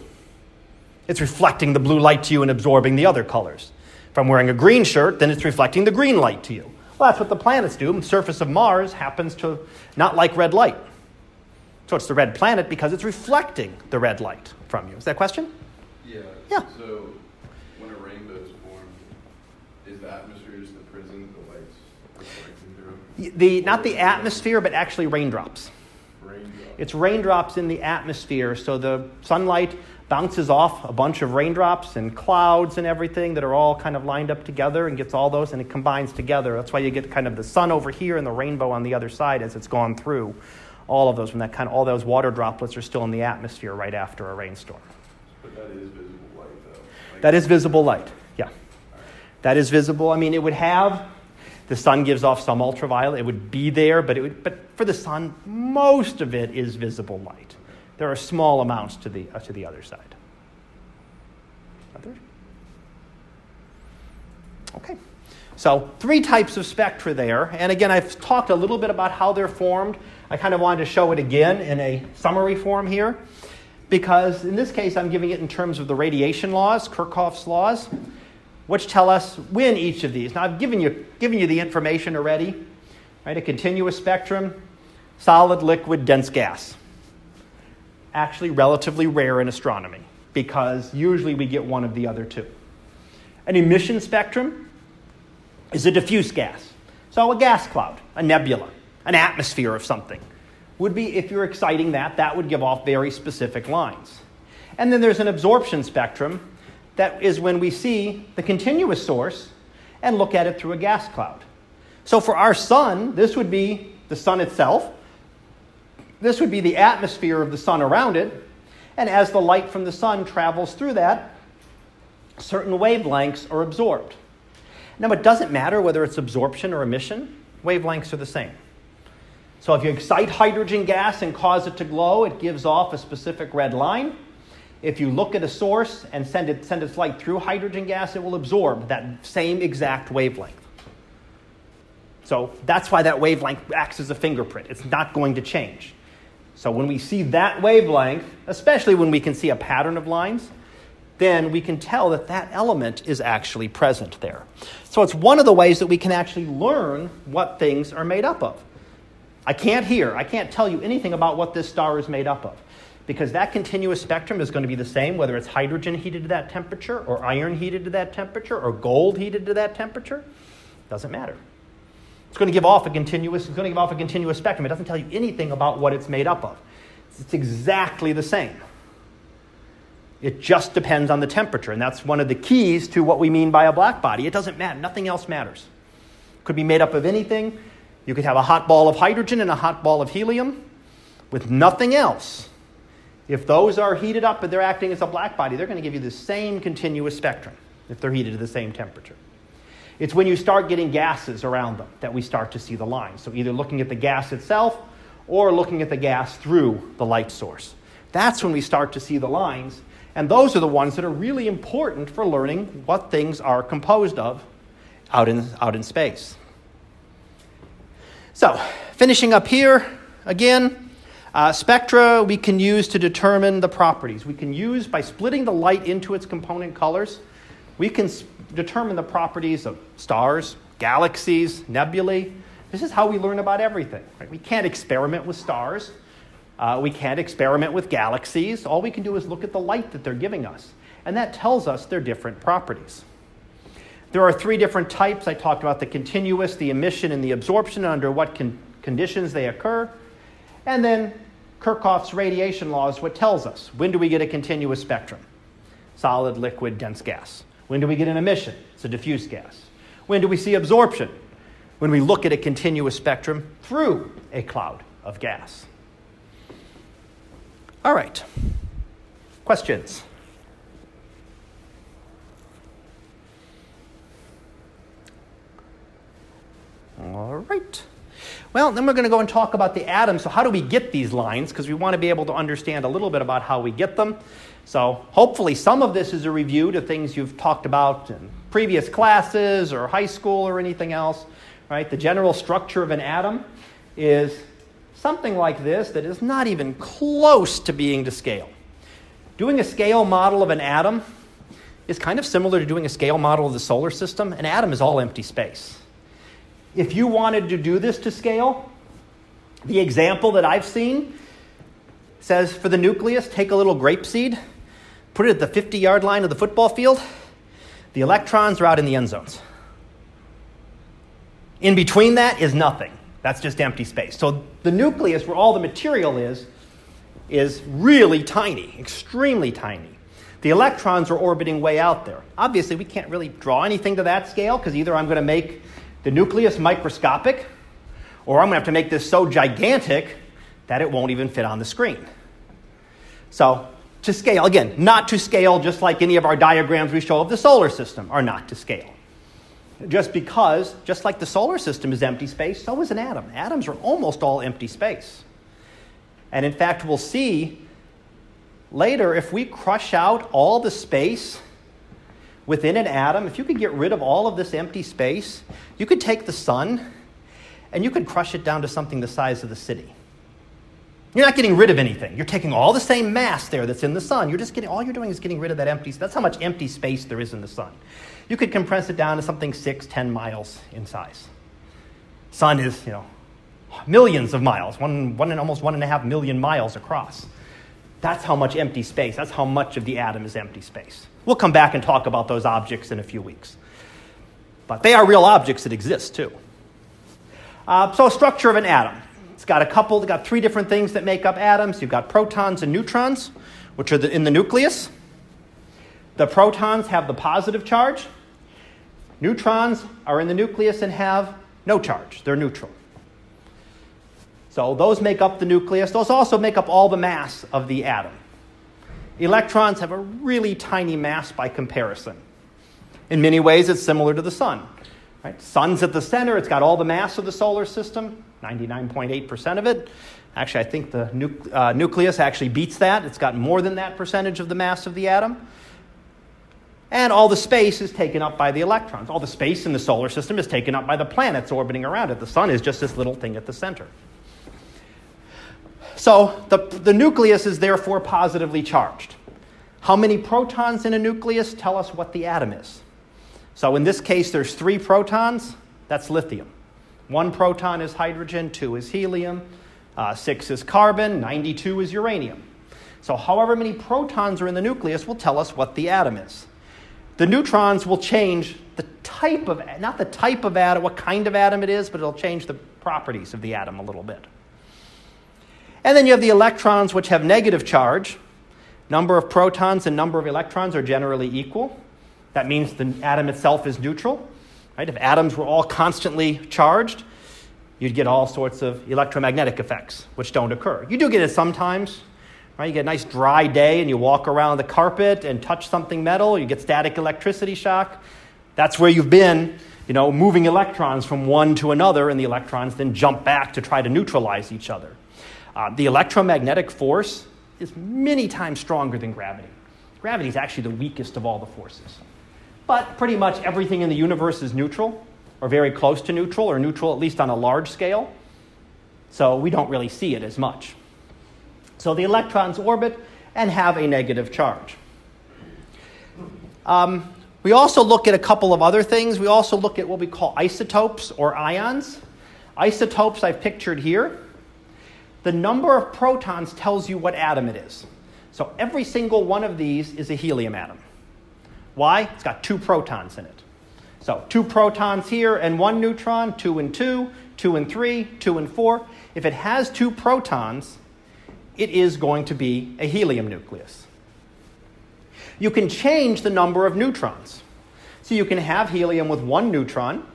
It's reflecting the blue light to you and absorbing the other colors. If I'm wearing a green shirt, then it's reflecting the green light to you. Well, that's what the planets do. The surface of Mars happens to not like red light. So it's the red planet because it's reflecting the red light from you. Is that a question? Yeah. Yeah. So when a rainbow is formed, is the atmosphere just the prism that the light's reflecting through? The, not the atmosphere, but actually raindrops. Raindrops. It's raindrops in the atmosphere. So the sunlight bounces off a bunch of raindrops and clouds and everything that are all kind of lined up together and gets all those and it combines together. That's why you get kind of the sun over here and the rainbow on the other side as it's gone through all of those, when that kind of all those water droplets are still in the atmosphere right after a rainstorm. But that is visible light, though. Like that is visible light, yeah. Right. That is visible. I mean, it would have, the sun gives off some ultraviolet. It would be there, but it would, but for the sun, most of it is visible light. There are small amounts to the uh, to the other side. Other? Okay. So three types of spectra there. And again, I've talked a little bit about how they're formed. I kind of wanted to show it again in a summary form here, because in this case, I'm giving it in terms of the radiation laws, Kirchhoff's laws, which tell us when each of these. Now, I've given you, given you the information already, right? A continuous spectrum, solid, liquid, dense gas. Actually relatively rare in astronomy because usually we get one of the other two. An emission spectrum is a diffuse gas. So a gas cloud, a nebula, an atmosphere of something would be, if you're exciting that, that would give off very specific lines. And then there's an absorption spectrum that is when we see the continuous source and look at it through a gas cloud. So for our sun, this would be the sun itself. This would be the atmosphere of the sun around it. And as the light from the sun travels through that, certain wavelengths are absorbed. Now, it doesn't matter whether it's absorption or emission. Wavelengths are the same. So if you excite hydrogen gas and cause it to glow, it gives off a specific red line. If you look at a source and send it, send its light through hydrogen gas, it will absorb that same exact wavelength. So that's why that wavelength acts as a fingerprint. It's not going to change. So when we see that wavelength, especially when we can see a pattern of lines, then we can tell that that element is actually present there. So it's one of the ways that we can actually learn what things are made up of. I can't hear, I can't tell you anything about what this star is made up of, because that continuous spectrum is going to be the same, whether it's hydrogen heated to that temperature or iron heated to that temperature or gold heated to that temperature. Doesn't matter. It's going to give off a continuous, it's going to give off a continuous spectrum. It doesn't tell you anything about what it's made up of. It's exactly the same. It just depends on the temperature, and that's one of the keys to what we mean by a black body. It doesn't matter. Nothing else matters. It could be made up of anything. You could have a hot ball of hydrogen and a hot ball of helium with nothing else. If those are heated up and they're acting as a black body, they're going to give you the same continuous spectrum if they're heated to the same temperature. It's when you start getting gases around them that we start to see the lines. So either looking at the gas itself or looking at the gas through the light source. That's when we start to see the lines. And those are the ones that are really important for learning what things are composed of out in, out in space. So finishing up here, again, uh, spectra we can use to determine the properties. We can use, by splitting the light into its component colors, we can determine the properties of stars, galaxies, nebulae. This is how we learn about everything. Right? We can't experiment with stars. Uh, we can't experiment with galaxies. All we can do is look at the light that they're giving us. And that tells us their different properties. There are three different types. I talked about the continuous, the emission, and the absorption, and under what con- conditions they occur. And then Kirchhoff's radiation law is what tells us. When do we get a continuous spectrum? Solid, liquid, dense gas. When do we get an emission? It's a diffuse gas. When do we see absorption? When we look at a continuous spectrum through a cloud of gas. All right. Questions? All right. Well, then we're going to go and talk about the atoms. So how do we get these lines? Because we want to be able to understand a little bit about how we get them. So hopefully some of this is a review to things you've talked about in previous classes or high school or anything else, right? The general structure of an atom is something like this that is not even close to being to scale. Doing a scale model of an atom is kind of similar to doing a scale model of the solar system. An atom is all empty space. If you wanted to do this to scale, the example that I've seen says for the nucleus, take a little grape seed, put it at the fifty-yard line of the football field. The electrons are out in the end zones. In between that is nothing. That's just empty space. So the nucleus, where all the material is, is really tiny, extremely tiny. The electrons are orbiting way out there. Obviously, we can't really draw anything to that scale because either I'm going to make the nucleus microscopic or I'm going to have to make this so gigantic that it won't even fit on the screen. So to scale, again, not to scale, just like any of our diagrams we show of the solar system are not to scale. Just because, just like the solar system is empty space, so is an atom. Atoms are almost all empty space. And in fact, we'll see later, if we crush out all the space within an atom, if you could get rid of all of this empty space, you could take the sun and you could crush it down to something the size of the city. You're not getting rid of anything. You're taking all the same mass there that's in the sun. You're just getting, all you're doing is getting rid of that empty space. That's how much empty space there is in the sun. You could compress it down to something six, ten miles in size. Sun is, you know, millions of miles, one, one and almost one and a half million miles across. That's how much empty space. That's how much of the atom is empty space. We'll come back and talk about those objects in a few weeks. But they are real objects that exist too. Uh, so structure of an atom. It's got a couple, it's got three different things that make up atoms. You've got protons and neutrons, which are the, in the nucleus. The protons have the positive charge. Neutrons are in the nucleus and have no charge. They're neutral. So those make up the nucleus. Those also make up all the mass of the atom. Electrons have a really tiny mass by comparison. In many ways, it's similar to the sun. Right? Sun's at the center. It's got all the mass of the solar system, ninety-nine point eight percent of it. Actually, I think the nu- uh, nucleus actually beats that. It's got more than that percentage of the mass of the atom. And all the space is taken up by the electrons. All the space in the solar system is taken up by the planets orbiting around it. The sun is just this little thing at the center. So the, the nucleus is therefore positively charged. How many protons in a nucleus tell us what the atom is? So in this case, there's three protons. That's lithium. One proton is hydrogen, two is helium, uh, six is carbon, ninety-two is uranium. So however many protons are in the nucleus will tell us what the atom is. The neutrons will change the type of, not the type of atom, what kind of atom it is, but it'll change the properties of the atom a little bit. And then you have the electrons, which have negative charge. Number of protons and number of electrons are generally equal. That means the atom itself is neutral. Right? If atoms were all constantly charged, you'd get all sorts of electromagnetic effects, which don't occur. You do get it sometimes. Right? You get a nice dry day and you walk around the carpet and touch something metal, you get static electricity shock. That's where you've been, you know, moving electrons from one to another, and the electrons then jump back to try to neutralize each other. Uh, the electromagnetic force is many times stronger than gravity. Gravity is actually the weakest of all the forces. But pretty much everything in the universe is neutral, or very close to neutral, or neutral at least on a large scale. So we don't really see it as much. So the electrons orbit and have a negative charge. Um, we also look at a couple of other things. We also look at what we call isotopes or ions. Isotopes I've pictured here. The number of protons tells you what atom it is. So every single one of these is a helium atom. Why? It's got two protons in it. So two protons here and one neutron, two and two, two and three, two and four. If it has two protons, it is going to be a helium nucleus. You can change the number of neutrons. So you can have helium with one neutron.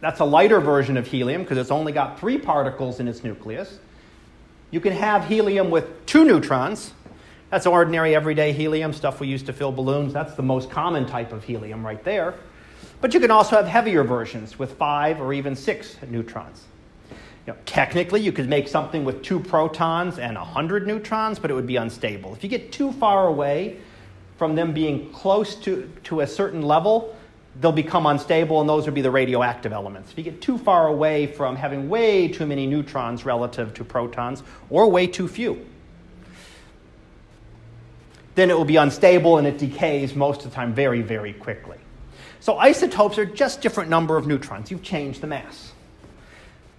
That's a lighter version of helium because it's only got three particles in its nucleus. You can have helium with two neutrons. That's ordinary everyday helium, stuff we use to fill balloons. That's the most common type of helium right there. But you can also have heavier versions with five or even six neutrons. You know, technically, you could make something with two protons and one hundred neutrons, but it would be unstable. If you get too far away from them being close to, to a certain level, they'll become unstable, and those would be the radioactive elements. If you get too far away from having way too many neutrons relative to protons, or way too few, then it will be unstable, and it decays most of the time very, very quickly. So isotopes are just different number of neutrons. You've changed the mass.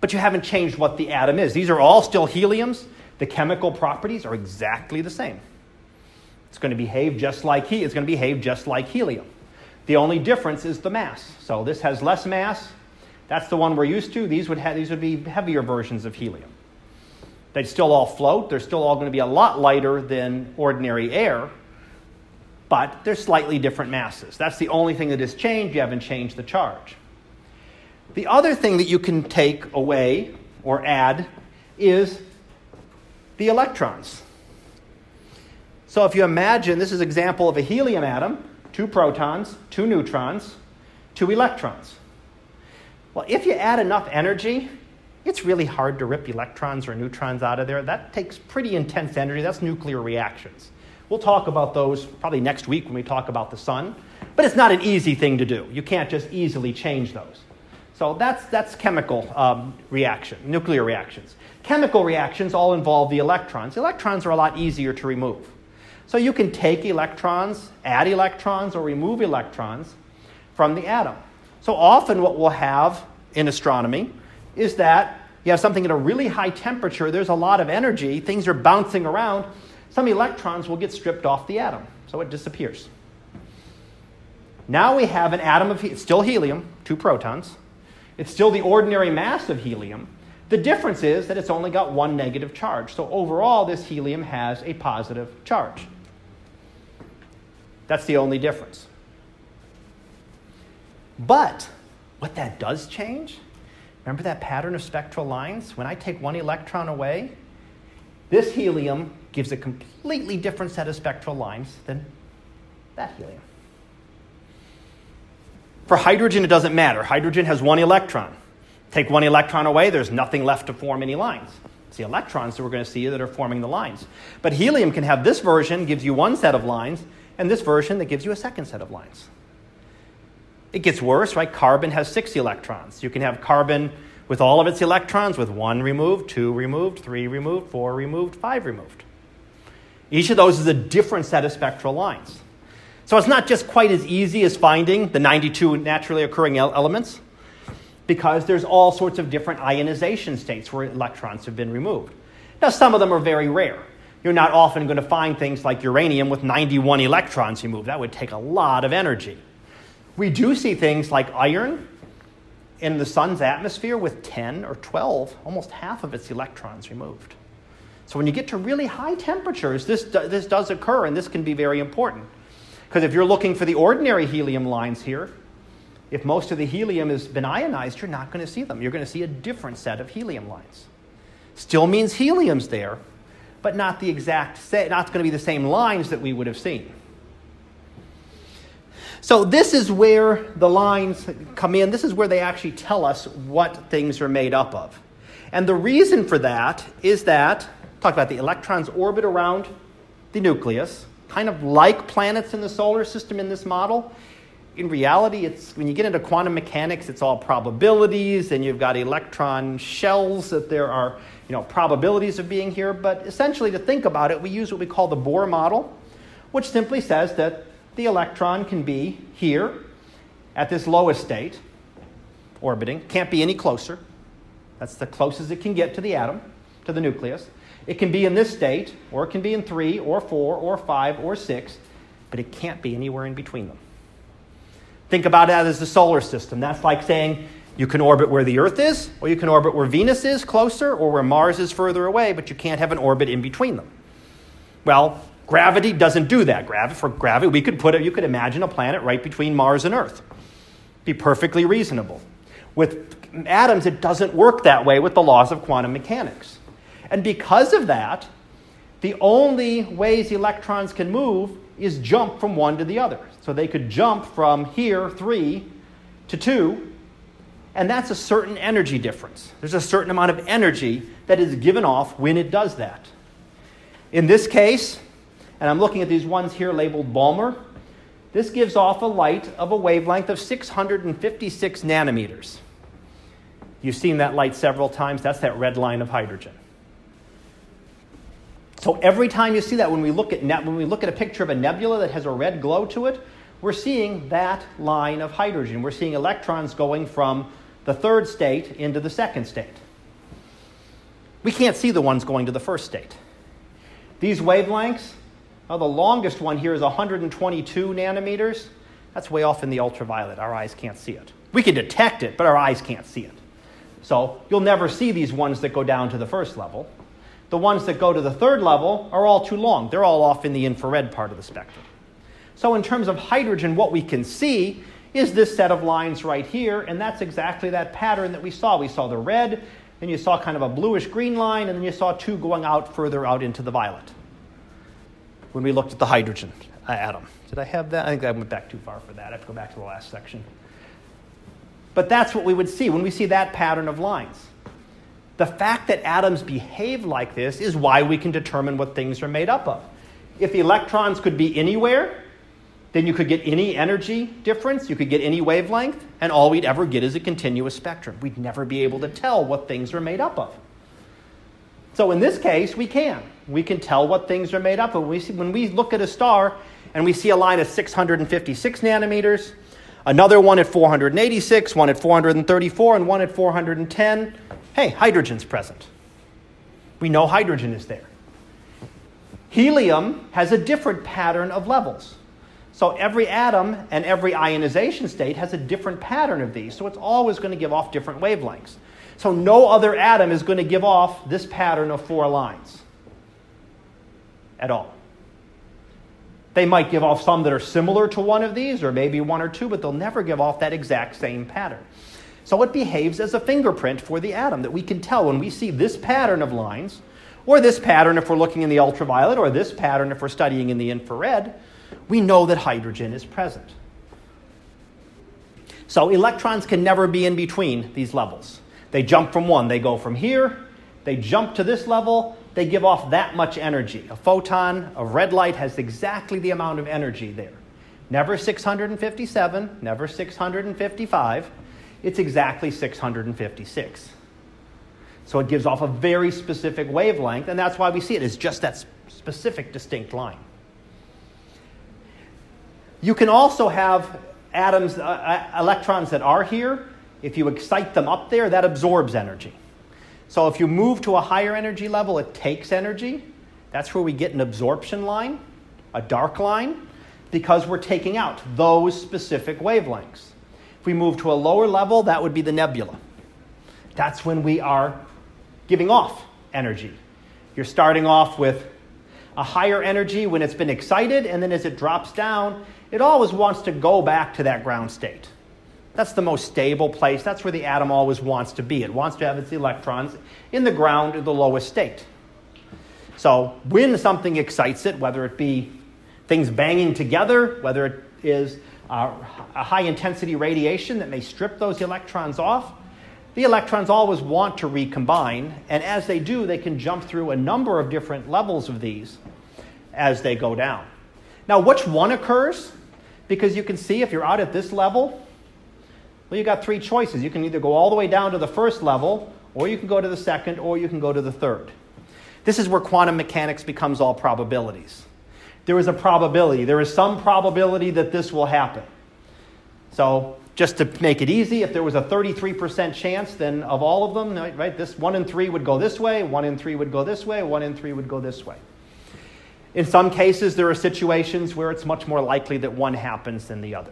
But you haven't changed what the atom is. These are all still heliums. The chemical properties are exactly the same. It's going to behave just like he- it's going to behave just like helium. The only difference is the mass. So this has less mass. That's the one we're used to. These would have these would be heavier versions of helium. They'd still all float. They're still all going to be a lot lighter than ordinary air, but they're slightly different masses. That's the only thing that has changed. You haven't changed the charge. The other thing that you can take away or add is the electrons. So if you imagine, this is an example of a helium atom, two protons, two neutrons, two electrons. Well, if you add enough energy, it's really hard to rip electrons or neutrons out of there. That takes pretty intense energy. That's nuclear reactions. We'll talk about those probably next week when we talk about the sun. But it's not an easy thing to do. You can't just easily change those. So that's, that's chemical um, reaction, nuclear reactions. Chemical reactions all involve the electrons. Electrons are a lot easier to remove. So you can take electrons, add electrons, or remove electrons from the atom. So often what we'll have in astronomy is that you have something at a really high temperature, there's a lot of energy, things are bouncing around, some electrons will get stripped off the atom, so it disappears. Now we have an atom of, it's still helium, two protons, it's still the ordinary mass of helium. The difference is that it's only got one negative charge, so overall this helium has a positive charge. That's the only difference. But what that does change, remember that pattern of spectral lines? When I take one electron away, this helium gives a completely different set of spectral lines than that helium. For hydrogen, it doesn't matter. Hydrogen has one electron. Take one electron away, there's nothing left to form any lines. It's the electrons that we're going to see that are forming the lines. But helium can have this version, gives you one set of lines, and this version that gives you a second set of lines. It gets worse, right? Carbon has six electrons. You can have carbon with all of its electrons with one removed, two removed, three removed, four removed, five removed. Each of those is a different set of spectral lines. So it's not just quite as easy as finding the ninety-two naturally occurring elements because there's all sorts of different ionization states where electrons have been removed. Now, some of them are very rare. You're not often going to find things like uranium with ninety-one electrons removed. That would take a lot of energy. We do see things like iron in the sun's atmosphere with ten or twelve, almost half of its electrons removed. So when you get to really high temperatures, this, do, this does occur, and this can be very important. Because if you're looking for the ordinary helium lines here, if most of the helium has been ionized, you're not going to see them. You're going to see a different set of helium lines. Still means helium's there, but not the exact set, not going to be the same lines that we would have seen. So this is where the lines come in. This is where they actually tell us what things are made up of. And the reason for that is that, talk about the electrons orbit around the nucleus, kind of like planets in the solar system in this model. In reality, it's when you get into quantum mechanics, it's all probabilities, and you've got electron shells that there are, you know, probabilities of being here. But essentially, to think about it, we use what we call the Bohr model, which simply says that the electron can be here at this lowest state, orbiting. Can't be any closer. That's the closest it can get to the atom, to the nucleus. It can be in this state, or it can be in three, or four, or five, or six, but it can't be anywhere in between them. Think about that as the solar system. That's like saying you can orbit where the Earth is, or you can orbit where Venus is closer, or where Mars is further away, but you can't have an orbit in between them. Well, gravity doesn't do that. Gravity, for gravity, we could put it, you could imagine a planet right between Mars and Earth. Be perfectly reasonable. With atoms, it doesn't work that way with the laws of quantum mechanics. And because of that, the only ways electrons can move is jump from one to the other. So they could jump from here, three, to two, and that's a certain energy difference. There's a certain amount of energy that is given off when it does that. In this case, and I'm looking at these ones here labeled Balmer. This gives off a light of a wavelength of six hundred fifty-six nanometers. You've seen that light several times. That's that red line of hydrogen. So every time you see that, when we look at ne- when we look at a picture of a nebula that has a red glow to it, we're seeing that line of hydrogen. We're seeing electrons going from the third state into the second state. We can't see the ones going to the first state. These wavelengths, now, the longest one here is one hundred twenty-two nanometers. That's way off in the ultraviolet. Our eyes can't see it. We can detect it, but our eyes can't see it. So you'll never see these ones that go down to the first level. The ones that go to the third level are all too long. They're all off in the infrared part of the spectrum. So in terms of hydrogen, what we can see is this set of lines right here, and that's exactly that pattern that we saw. We saw the red, and you saw kind of a bluish-green line, and then you saw two going out further out into the violet when we looked at the hydrogen atom. Did I have that? I think I went back too far for that. I have to go back to the last section. But that's what we would see when we see that pattern of lines. The fact that atoms behave like this is why we can determine what things are made up of. If the electrons could be anywhere, then you could get any energy difference, you could get any wavelength, and all we'd ever get is a continuous spectrum. We'd never be able to tell what things are made up of. So in this case, we can. We can tell what things are made up of. We see, when we look at a star and we see a line at six hundred fifty-six nanometers, another one at four hundred eighty-six, one at four hundred thirty-four, and one at four hundred ten, hey, hydrogen's present. We know hydrogen is there. Helium has a different pattern of levels. So every atom and every ionization state has a different pattern of these, so it's always going to give off different wavelengths. So no other atom is going to give off this pattern of four lines at all. They might give off some that are similar to one of these, or maybe one or two, but they'll never give off that exact same pattern. So it behaves as a fingerprint for the atom that we can tell when we see this pattern of lines, or this pattern if we're looking in the ultraviolet, or this pattern if we're studying in the infrared. We know that hydrogen is present. So electrons can never be in between these levels. They jump from one. They go from here. They jump to this level. They give off that much energy. A photon of red light has exactly the amount of energy there. Never six hundred fifty-seven, never six hundred fifty-five. It's exactly six hundred fifty-six. So it gives off a very specific wavelength, and that's why we see it as just that specific distinct line. You can also have atoms, uh, electrons that are here. If you excite them up there, that absorbs energy. So if you move to a higher energy level, it takes energy. That's where we get an absorption line, a dark line, because we're taking out those specific wavelengths. If we move to a lower level, that would be the nebula. That's when we are giving off energy. You're starting off with a higher energy when it's been excited, and then as it drops down, it always wants to go back to that ground state. That's the most stable place. That's where the atom always wants to be. It wants to have its electrons in the ground at the lowest state. So when something excites it, whether it be things banging together, whether it is uh, a high-intensity radiation that may strip those electrons off, the electrons always want to recombine. And as they do, they can jump through a number of different levels of these as they go down. Now, which one occurs? Because you can see if you're out at this level, well, you've got three choices. You can either go all the way down to the first level, or you can go to the second, or you can go to the third. This is where quantum mechanics becomes all probabilities. There is a probability. There is some probability that this will happen. So just to make it easy, if there was a thirty-three percent chance, then of all of them, right, this one in three would go this way, one in three would go this way, one in three would go this way. In some cases, there are situations where it's much more likely that one happens than the other.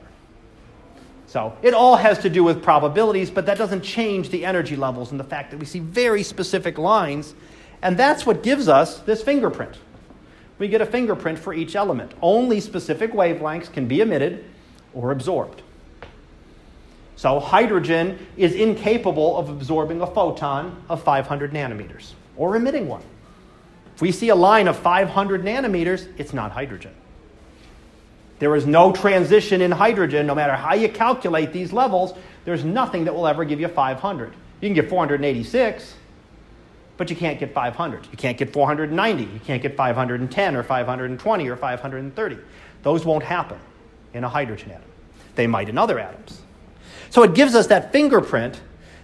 So it all has to do with probabilities, but that doesn't change the energy levels and the fact that we see very specific lines, and that's what gives us this fingerprint. We get a fingerprint for each element. Only specific wavelengths can be emitted or absorbed. So hydrogen is incapable of absorbing a photon of five hundred nanometers or emitting one. If we see a line of five hundred nanometers, it's not hydrogen. There is no transition in hydrogen. No matter how you calculate these levels, there's nothing that will ever give you five hundred. You can get four hundred eighty-six, but you can't get five hundred. You can't get four hundred ninety. You can't get five hundred ten or five hundred twenty or five hundred thirty. Those won't happen in a hydrogen atom. They might in other atoms. So it gives us that fingerprint.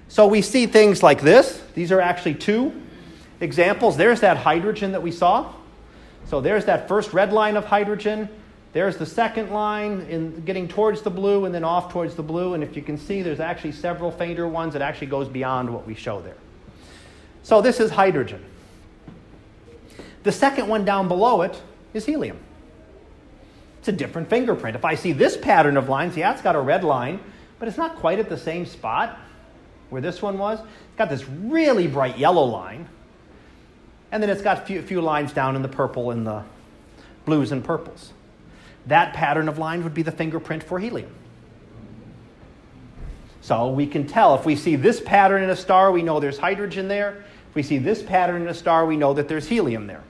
So we see things like this. These are actually two examples. There's that hydrogen that we saw. So there's that first red line of hydrogen. There's the second line in getting towards the blue and then off towards the blue. And if you can see, there's actually several fainter ones. It actually goes beyond what we show there. So this is hydrogen. The second one down below it is helium. It's a different fingerprint. If I see this pattern of lines, yeah, it's got a red line, but it's not quite at the same spot where this one was. It's got this really bright yellow line. And then it's got a few, few lines down in the purple and the blues and purples. That pattern of lines would be the fingerprint for helium. So we can tell, if we see this pattern in a star, we know there's hydrogen there. If we see this pattern in a star, we know that there's helium there.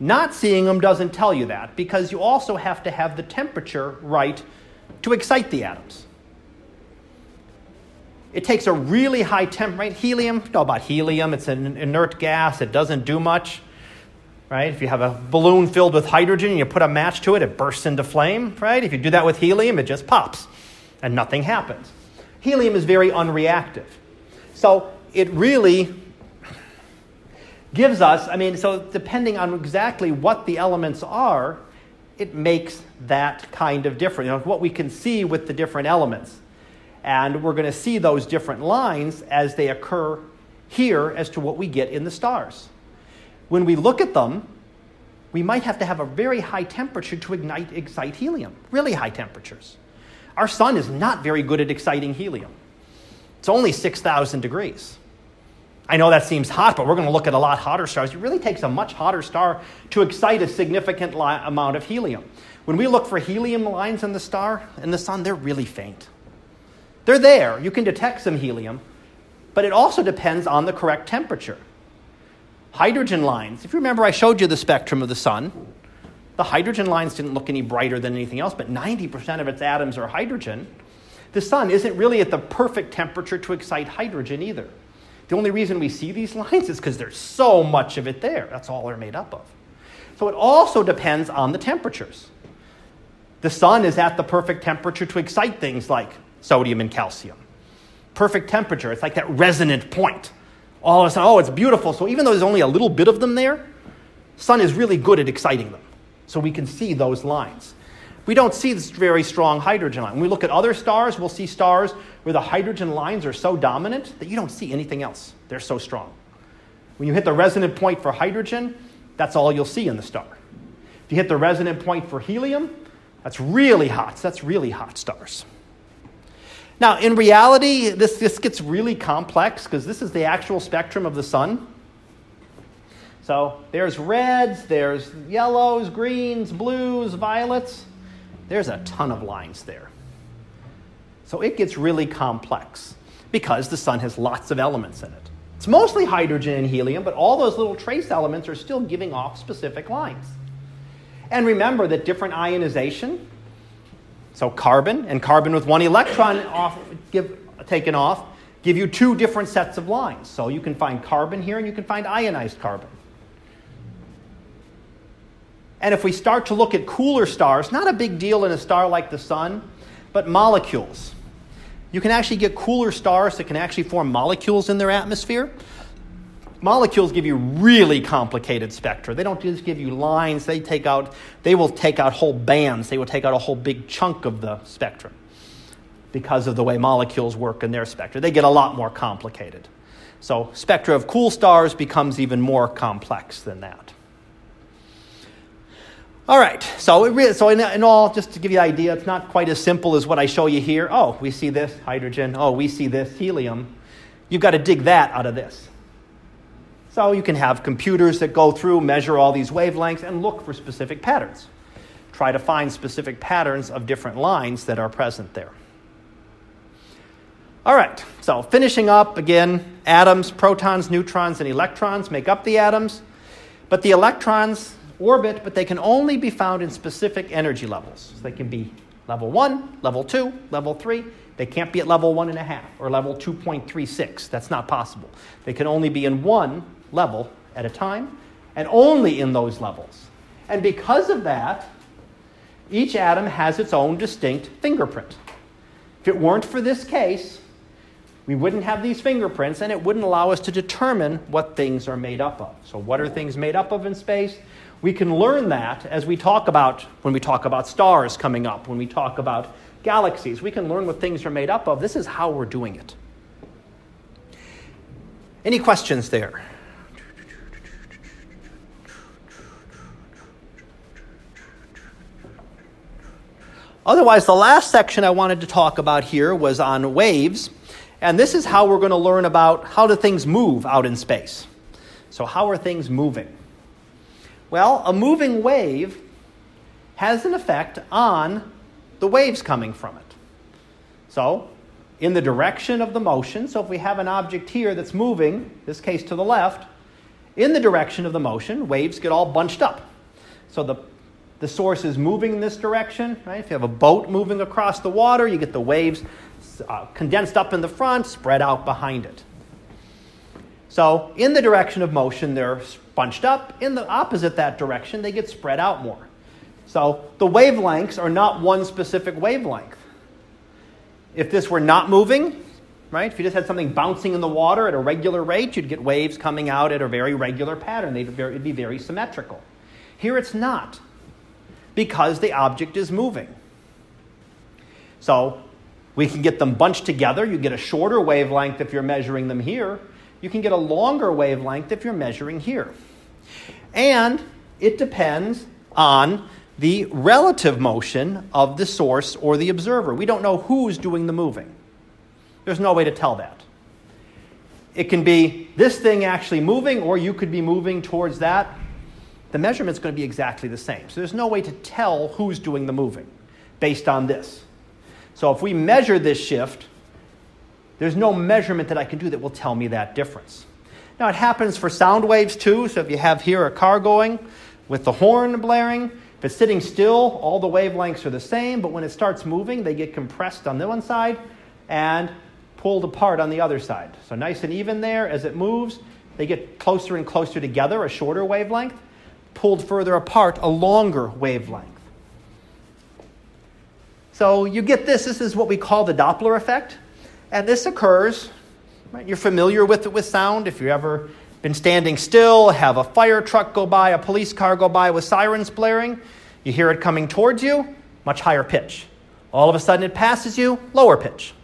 Not seeing them doesn't tell you that, because you also have to have the temperature right to excite the atoms. It takes a really high temp, right? Helium, you know about helium, it's an inert gas, it doesn't do much, right? If you have a balloon filled with hydrogen and you put a match to it, it bursts into flame, right? If you do that with helium, it just pops and nothing happens. Helium is very unreactive. So it really gives us, I mean, so depending on exactly what the elements are, it makes that kind of difference. You know, what we can see with the different elements. And we're going to see those different lines as they occur here as to what we get in the stars. When we look at them, we might have to have a very high temperature to ignite, excite helium, really high temperatures. Our sun is not very good at exciting helium. It's only six thousand degrees. I know that seems hot, but we're going to look at a lot hotter stars. It really takes a much hotter star to excite a significant li- amount of helium. When we look for helium lines in the star, in the sun, they're really faint. They're there. You can detect some helium, but it also depends on the correct temperature. Hydrogen lines. If you remember, I showed you the spectrum of the sun. The hydrogen lines didn't look any brighter than anything else, but ninety percent of its atoms are hydrogen. The sun isn't really at the perfect temperature to excite hydrogen either. The only reason we see these lines is because there's so much of it there. That's all they're made up of. So it also depends on the temperatures. The sun is at the perfect temperature to excite things like sodium and calcium. Perfect temperature. It's like that resonant point. All of a sudden, oh, it's beautiful. So even though there's only a little bit of them there, sun is really good at exciting them. So we can see those lines. We don't see this very strong hydrogen line. When we look at other stars, we'll see stars where the hydrogen lines are so dominant that you don't see anything else. They're so strong. When you hit the resonant point for hydrogen, that's all you'll see in the star. If you hit the resonant point for helium, that's really hot. So that's really hot stars. Now, in reality, this, this gets really complex because this is the actual spectrum of the sun. So there's reds, there's yellows, greens, blues, violets. There's a ton of lines there. So it gets really complex because the sun has lots of elements in it. It's mostly hydrogen and helium, but all those little trace elements are still giving off specific lines. And remember that different ionization, so carbon and carbon with one electron off, give, taken off, give you two different sets of lines. So you can find carbon here and you can find ionized carbon. And if we start to look at cooler stars, not a big deal in a star like the sun, but molecules. You can actually get cooler stars that can actually form molecules in their atmosphere. Molecules give you really complicated spectra. They don't just give you lines. They take out, they will take out whole bands. They will take out a whole big chunk of the spectrum because of the way molecules work in their spectra. They get a lot more complicated. So spectra of cool stars becomes even more complex than that. All right, so, it re- so in, in all, just to give you an idea, it's not quite as simple as what I show you here. Oh, we see this, hydrogen. Oh, we see this, helium. You've got to dig that out of this. So you can have computers that go through, measure all these wavelengths, and look for specific patterns. Try to find specific patterns of different lines that are present there. All right, so finishing up, again, atoms, protons, neutrons, and electrons make up the atoms, but the electrons orbit, but they can only be found in specific energy levels. So they can be level one, level two, level three. They can't be at level one and a half or level two point three six. That's not possible. They can only be in one level at a time and only in those levels. And because of that, each atom has its own distinct fingerprint. If it weren't for this case, we wouldn't have these fingerprints and it wouldn't allow us to determine what things are made up of. So what are things made up of in space? We can learn that as we talk about, when we talk about stars coming up, when we talk about galaxies, we can learn what things are made up of. This is how we're doing it. Any questions there? Otherwise, the last section I wanted to talk about here was on waves, and this is how we're going to learn about how do things move out in space. So how are things moving? Well, a moving wave has an effect on the waves coming from it. So in the direction of the motion, so if we have an object here that's moving, in this case to the left, in the direction of the motion, waves get all bunched up. So the, the source is moving in this direction, right? If you have a boat moving across the water, you get the waves uh, condensed up in the front, spread out behind it. So in the direction of motion, they're bunched up. In the opposite that direction, they get spread out more. So the wavelengths are not one specific wavelength. If this were not moving, right? If you just had something bouncing in the water at a regular rate, you'd get waves coming out at a very regular pattern. They'd very, it'd be very symmetrical. Here it's not, because the object is moving. So we can get them bunched together. You get a shorter wavelength if you're measuring them here. You can get a longer wavelength if you're measuring here. And it depends on the relative motion of the source or the observer. We don't know who's doing the moving. There's no way to tell that. It can be this thing actually moving, or you could be moving towards that. The measurement's going to be exactly the same. So there's no way to tell who's doing the moving based on this. So if we measure this shift, there's no measurement that I can do that will tell me that difference. Now, it happens for sound waves, too. So if you have here a car going with the horn blaring, if it's sitting still, all the wavelengths are the same. But when it starts moving, they get compressed on the one side and pulled apart on the other side. So nice and even there. As it moves, they get closer and closer together, a shorter wavelength, pulled further apart, a longer wavelength. So you get this. This is what we call the Doppler effect. And this occurs, right? You're familiar with it with sound. If you've ever been standing still, have a fire truck go by, a police car go by with sirens blaring, you hear it coming towards you, much higher pitch. All of a sudden it passes you, lower pitch.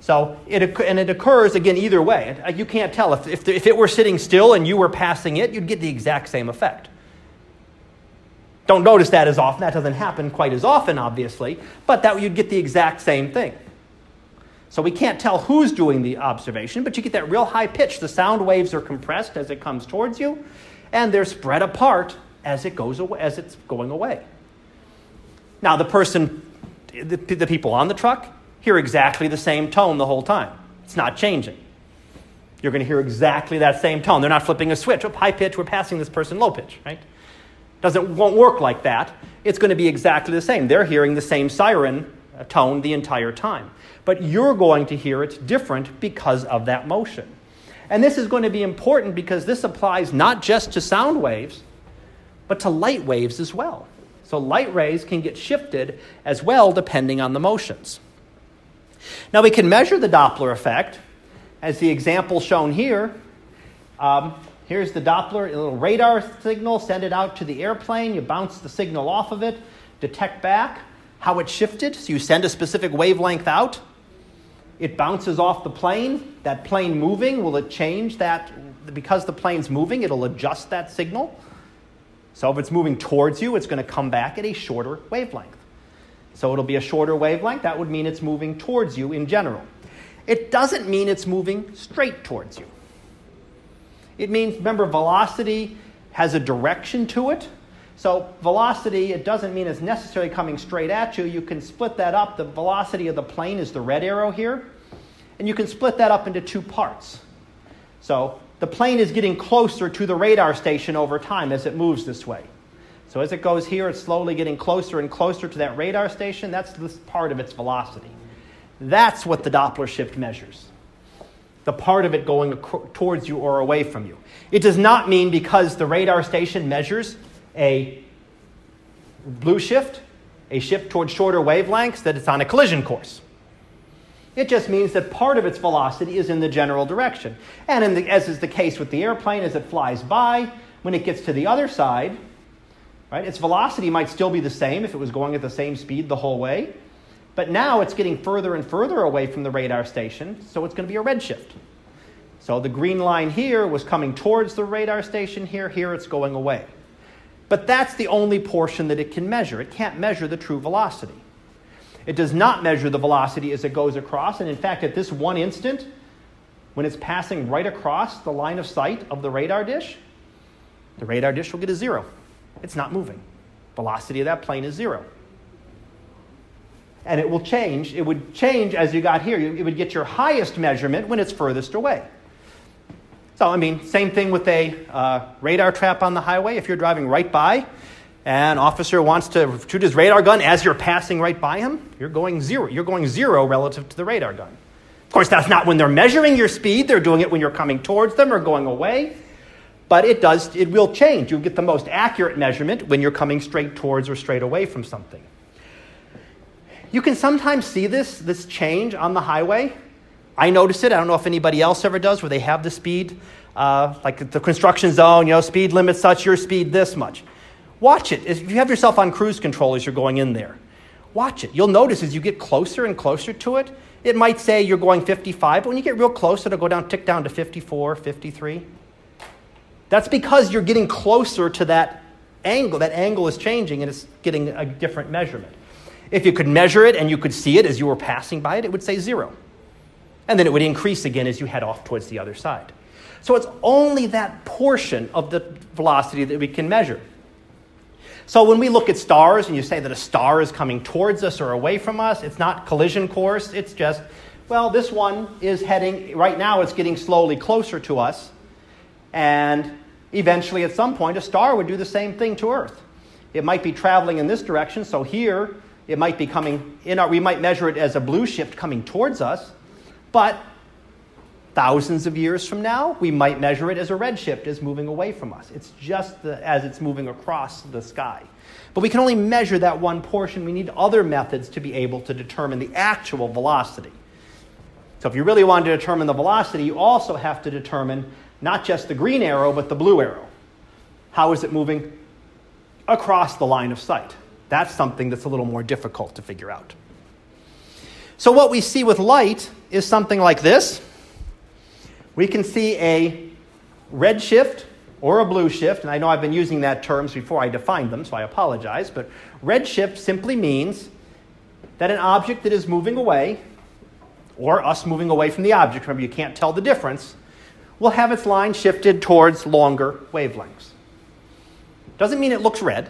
So it and it occurs, again, either way. You can't tell. If, if, if it were sitting still and you were passing it, you'd get the exact same effect. Don't notice that as often. That doesn't happen quite as often, obviously, but that you'd get the exact same thing. So we can't tell who's doing the observation, but you get that real high pitch. The sound waves are compressed as it comes towards you, and they're spread apart as it goes away, as it's going away. Now the person, the, the people on the truck hear exactly the same tone the whole time. It's not changing. You're going to hear exactly that same tone. They're not flipping a switch. Oh, high pitch, we're passing this person low pitch, right? Doesn't won't work like that. It's going to be exactly the same. They're hearing the same siren tone the entire time. But you're going to hear it different because of that motion. And this is going to be important because this applies not just to sound waves, but to light waves as well. So light rays can get shifted as well depending on the motions. Now we can measure the Doppler effect as the example shown here. Um, here's the Doppler, a little radar signal, send it out to the airplane, you bounce the signal off of it, detect back how it shifted. So you send a specific wavelength out. It bounces off the plane. That plane moving, will it change that? Because the plane's moving, it'll adjust that signal. So if it's moving towards you, it's going to come back at a shorter wavelength. So it'll be a shorter wavelength. That would mean it's moving towards you in general. It doesn't mean it's moving straight towards you. It means, remember, velocity has a direction to it. So velocity, it doesn't mean it's necessarily coming straight at you. You can split that up. The velocity of the plane is the red arrow here. And you can split that up into two parts. So the plane is getting closer to the radar station over time as it moves this way. So as it goes here, it's slowly getting closer and closer to that radar station. That's this part of its velocity. That's what the Doppler shift measures, the part of it going towards you or away from you. It does not mean because the radar station measures a blue shift, a shift towards shorter wavelengths, that it's on a collision course. It just means that part of its velocity is in the general direction. And in the, as is the case with the airplane, as it flies by, when it gets to the other side, right, its velocity might still be the same if it was going at the same speed the whole way. But now it's getting further and further away from the radar station, so it's going to be a red shift. So the green line here was coming towards the radar station here. Here it's going away. But that's the only portion that it can measure. It can't measure the true velocity. It does not measure the velocity as it goes across. And in fact, at this one instant, when it's passing right across the line of sight of the radar dish, the radar dish will get a zero. It's not moving. velocity of that plane is zero. And it will change. It would change as you got here. You, you would get your highest measurement when it's furthest away. So, I mean, same thing with a uh, radar trap on the highway. If you're driving right by, an officer wants to shoot his radar gun as you're passing right by him, you're going zero. You're going zero relative to the radar gun. Of course, that's not when they're measuring your speed. They're doing it when you're coming towards them or going away. But it does, it will change. You'll get the most accurate measurement when you're coming straight towards or straight away from something. You can sometimes see this, this change on the highway. I notice it. I don't know if anybody else ever does, where they have the speed, uh, like the construction zone, you know, speed limit such, your speed this much. Watch it. If you have yourself on cruise control as you're going in there, watch it. You'll notice as you get closer and closer to it, it might say you're going fifty-five, but when you get real close, it'll go down, tick down to fifty-four, fifty-three. That's because you're getting closer to that angle. That angle is changing and it's getting a different measurement. If you could measure it and you could see it as you were passing by it, it would say zero. And then it would increase again as you head off towards the other side. So it's only that portion of the velocity that we can measure. So when we look at stars and you say that a star is coming towards us or away from us, it's not collision course. It's just, well, this one is heading, right now it's getting slowly closer to us. And eventually at some point, a star would do the same thing to Earth. It might be traveling in this direction. So here it might be coming in, our, we might measure it as a blue shift coming towards us. But thousands of years from now, we might measure it as a red shift as moving away from us. It's just the, as it's moving across the sky. But we can only measure that one portion. We need other methods to be able to determine the actual velocity. So if you really want to determine the velocity, you also have to determine not just the green arrow, but the blue arrow. How is it moving across the line of sight? That's something that's a little more difficult to figure out. So what we see with light is something like this. We can see a red shift or a blue shift, and I know I've been using that terms before I defined them, so I apologize, but red shift simply means that an object that is moving away, or us moving away from the object, remember you can't tell the difference, will have its line shifted towards longer wavelengths. Doesn't mean it looks red.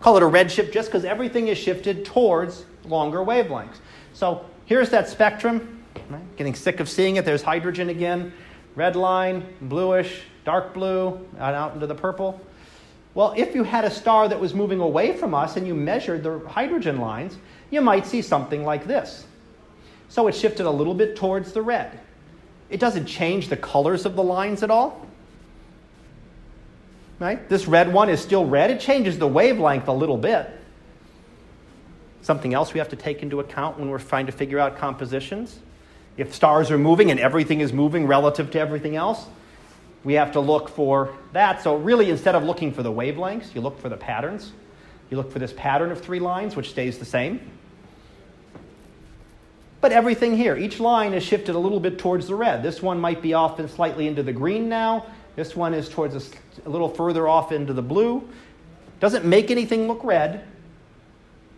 Call it a red shift just because everything is shifted towards longer wavelengths. So here's that spectrum, right? Getting sick of seeing it. There's hydrogen again, red line, bluish, dark blue, and out into the purple. Well, if you had a star that was moving away from us and you measured the hydrogen lines, you might see something like this. So it shifted a little bit towards the red. It doesn't change the colors of the lines at all. Right? This red one is still red. It changes the wavelength a little bit. Something else we have to take into account when we're trying to figure out compositions. If stars are moving and everything is moving relative to everything else, we have to look for that. So really, instead of looking for the wavelengths, you look for the patterns. You look for this pattern of three lines, which stays the same. But everything here, each line is shifted a little bit towards the red. This one might be off and slightly into the green now. This one is towards a, a little further off into the blue. Doesn't make anything look red,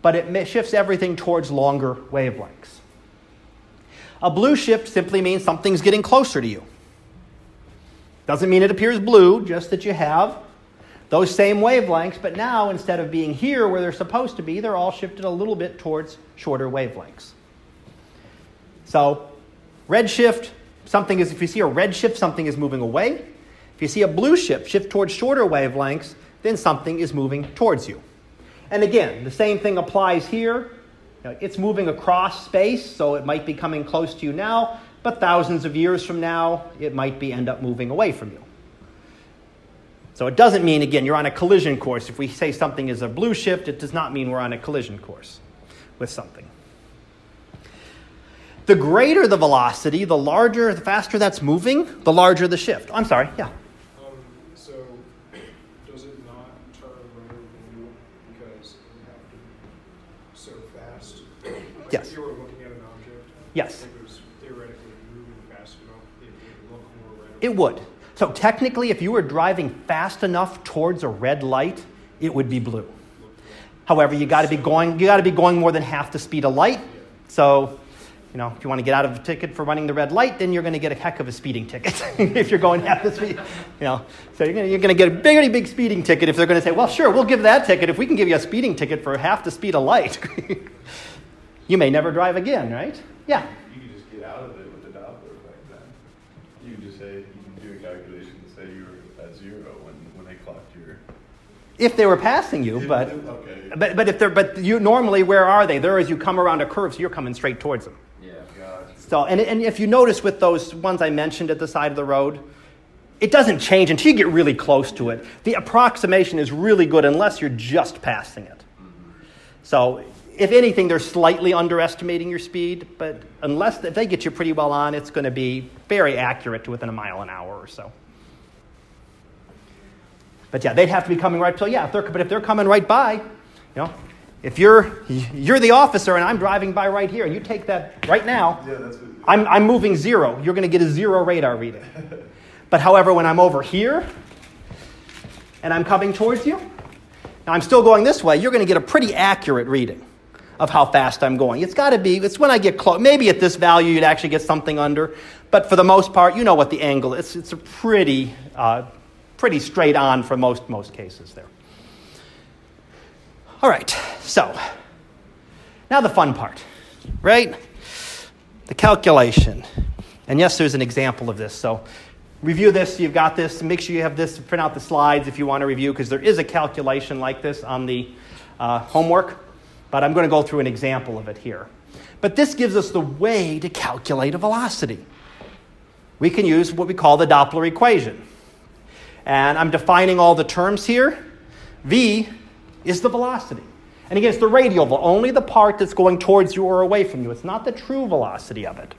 but it shifts everything towards longer wavelengths. A blue shift simply means something's getting closer to you. Doesn't mean it appears blue, just that you have those same wavelengths, but now instead of being here where they're supposed to be, they're all shifted a little bit towards shorter wavelengths. So red shift, something is, if you see a red shift, something is moving away. If you see a blue shift shift towards shorter wavelengths, then something is moving towards you. And again, the same thing applies here. You know, it's moving across space, so it might be coming close to you now, but thousands of years from now, it might be end up moving away from you. So it doesn't mean, again, you're on a collision course. If we say something is a blue shift, it does not mean we're on a collision course with something. The greater the velocity, the larger, the faster that's moving, the larger the shift. I'm sorry, yeah. Yes. If you were looking at an object, yes. It was theoretically moving fast enough, it would look more red. It would. So technically, if you were driving fast enough towards a red light, it would be blue. However, you got to be going. You got to be going more than half the speed of light. So, You know, if you want to get out of a ticket for running the red light, then you're going to get a heck of a speeding ticket if you're going at the speed. You know, so you're going, to, you're going to get a very big speeding ticket if they're going to say, well, sure, we'll give that ticket if we can give you a speeding ticket for half the speed of light. You may never drive again, right? Yeah? You can just get out of it with the Doppler effect then. You can just say, you can do a calculation and say you were at zero when, when they clocked your... If they were passing you, if, but, okay. but but if they're but you normally where are they? They're as you come around a curve, so you're coming straight towards them. Yeah, gotcha. So and and if you notice with those ones I mentioned at the side of the road, it doesn't change until you get really close to it. The approximation is really good unless you're just passing it. Mm-hmm. So if anything, they're slightly underestimating your speed, but unless if they get you pretty well on, it's going to be very accurate to within a mile an hour or so. But yeah, they'd have to be coming right. So yeah, if they're, but if they're coming right by, you know, if you're you're the officer and I'm driving by right here, and you take that right now, yeah, that's what I'm I'm moving zero. You're going to get a zero radar reading. But however, when I'm over here and I'm coming towards you, and I'm still going this way, you're going to get a pretty accurate reading of how fast I'm going. It's got to be. It's when I get close. Maybe at this value, you'd actually get something under. But for the most part, you know what the angle is. It's a pretty. Uh, Pretty straight on for most, most cases there. All right, so now the fun part, right? The calculation. And yes, there's an example of this. So review this. You've got this. Make sure you have this. Print out the slides if you want to review, because there is a calculation like this on the uh, homework. But I'm going to go through an example of it here. But this gives us the way to calculate a velocity. We can use what we call the Doppler equation. And I'm defining all the terms here. V is the velocity. And again, it's the radial, only the part that's going towards you or away from you. It's not the true velocity of it.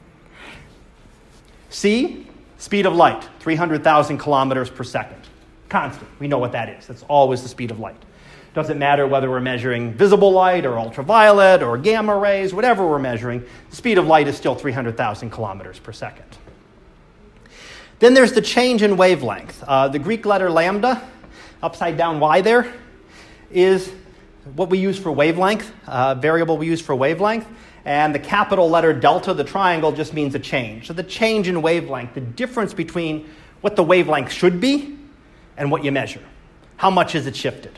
C, speed of light, three hundred thousand kilometers per second. Constant. We know what that is. That's always the speed of light. Doesn't matter whether we're measuring visible light or ultraviolet or gamma rays, whatever we're measuring, the speed of light is still three hundred thousand kilometers per second. Then there's the change in wavelength. Uh, the Greek letter lambda, upside down Y there, is what we use for wavelength, uh, variable we use for wavelength. And the capital letter delta, the triangle, just means a change. So the change in wavelength, the difference between what the wavelength should be and what you measure. How much is it shifted?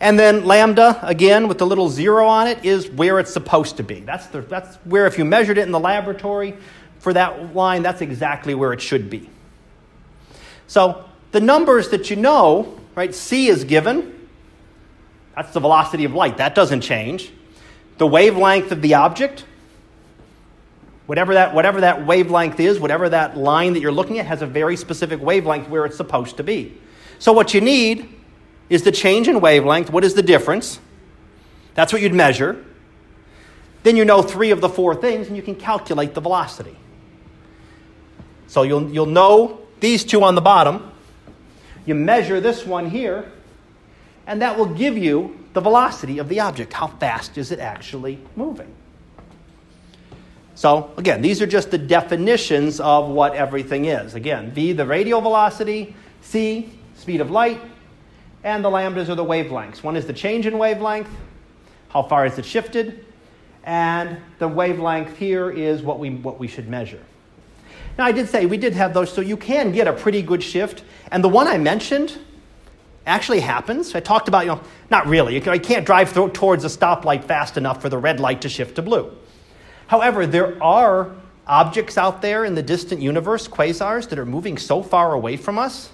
And then lambda, again, with the little zero on it, is where it's supposed to be. That's, the, that's where if you measured it in the laboratory, for that line, that's exactly where it should be. So the numbers that you know, right, C is given. That's the velocity of light. That doesn't change. The wavelength of the object, whatever that, whatever that wavelength is, whatever that line that you're looking at has a very specific wavelength where it's supposed to be. So what you need is the change in wavelength. What is the difference? That's what you'd measure. Then you know three of the four things, and you can calculate the velocity. So you'll, you'll know these two on the bottom. You measure this one here, and that will give you the velocity of the object. How fast is it actually moving? So, again, these are just the definitions of what everything is. Again, V, the radial velocity, C, speed of light, and the lambdas are the wavelengths. One is the change in wavelength, how far is it shifted, and the wavelength here is what we, what we should measure. Now, I did say we did have those, so you can get a pretty good shift. And the one I mentioned actually happens. I talked about, you know, not really. You can't drive th- towards a stoplight fast enough for the red light to shift to blue. However, there are objects out there in the distant universe, quasars, that are moving so far away from us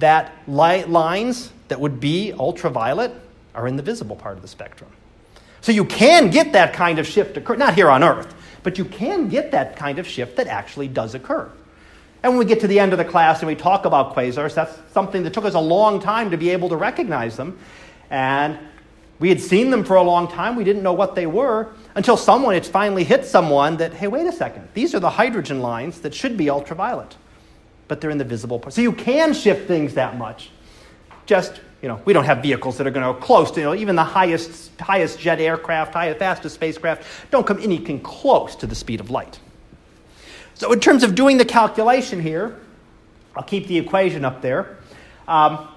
that light lines that would be ultraviolet are in the visible part of the spectrum. So you can get that kind of shift occur, not here on Earth. But you can get that kind of shift that actually does occur. And when we get to the end of the class and we talk about quasars, that's something that took us a long time to be able to recognize them. And we had seen them for a long time. We didn't know what they were until someone, it's finally hit someone that, hey, wait a second. These are the hydrogen lines that should be ultraviolet, but they're in the visible part. So you can shift things that much. Just, you know, we don't have vehicles that are going to go close to, you know, even the highest highest jet aircraft, highest, fastest spacecraft don't come anything close to the speed of light. So in terms of doing the calculation here, I'll keep the equation up there. Um,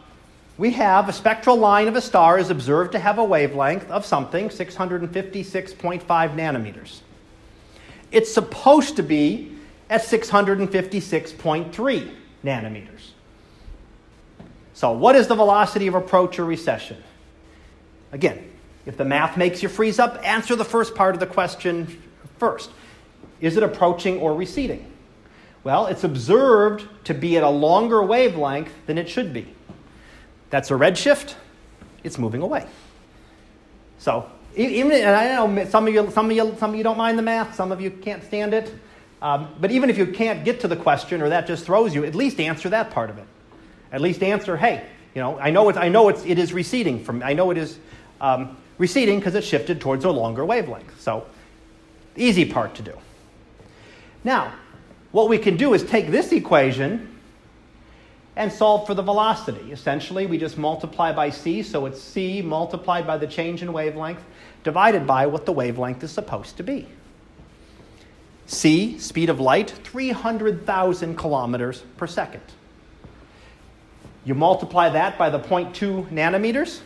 we have a spectral line of a star is observed to have a wavelength of something, six hundred fifty-six point five nanometers. It's supposed to be at six hundred fifty-six point three nanometers. So what is the velocity of approach or recession? Again, if the math makes you freeze up, answer the first part of the question first. Is it approaching or receding? Well, it's observed to be at a longer wavelength than it should be. That's a redshift. It's moving away. So, even, and I know some of you, some of you, some of you don't mind the math. Some of you can't stand it. Um, but even if you can't get to the question, or that just throws you, at least answer that part of it. At least answer, hey, you know, I know it's, I know it's, it is receding from. I know it is um, receding because it shifted towards a longer wavelength. So, easy part to do. Now, what we can do is take this equation and solve for the velocity. Essentially, we just multiply by c, so it's c multiplied by the change in wavelength divided by what the wavelength is supposed to be. c, speed of light, three hundred thousand kilometers per second. You multiply that by the zero point two nanometers,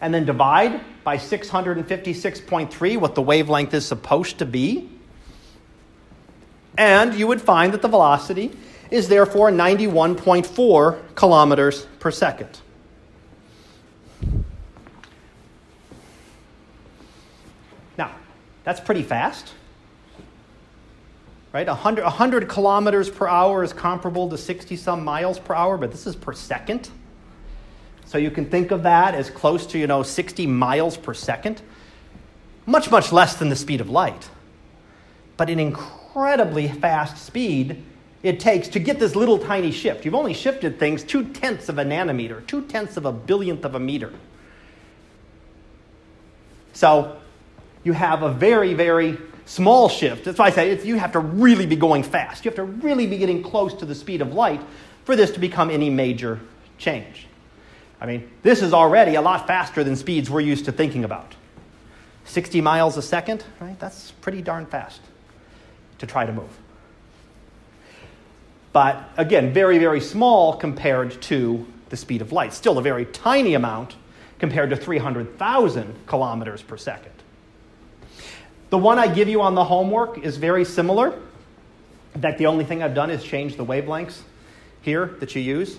and then divide by six hundred fifty-six point three, what the wavelength is supposed to be, and you would find that the velocity is therefore ninety-one point four kilometers per second. Now, that's pretty fast, right? one hundred, one hundred kilometers per hour is comparable to sixty-some miles per hour, but this is per second. So you can think of that as close to, you know, sixty miles per second. Much, much less than the speed of light, but an incredible incredibly fast speed it takes to get this little tiny shift. You've only shifted things two-tenths of a nanometer, two-tenths of a billionth of a meter. So you have a very, very small shift. That's why I say it's, you have to really be going fast. You have to really be getting close to the speed of light for this to become any major change. I mean, this is already a lot faster than speeds we're used to thinking about. sixty miles a second, right? That's pretty darn fast to try to move. But again, very, very small compared to the speed of light. Still a very tiny amount compared to three hundred thousand kilometers per second. The one I give you on the homework is very similar. In fact, the only thing I've done is change the wavelengths here that you use.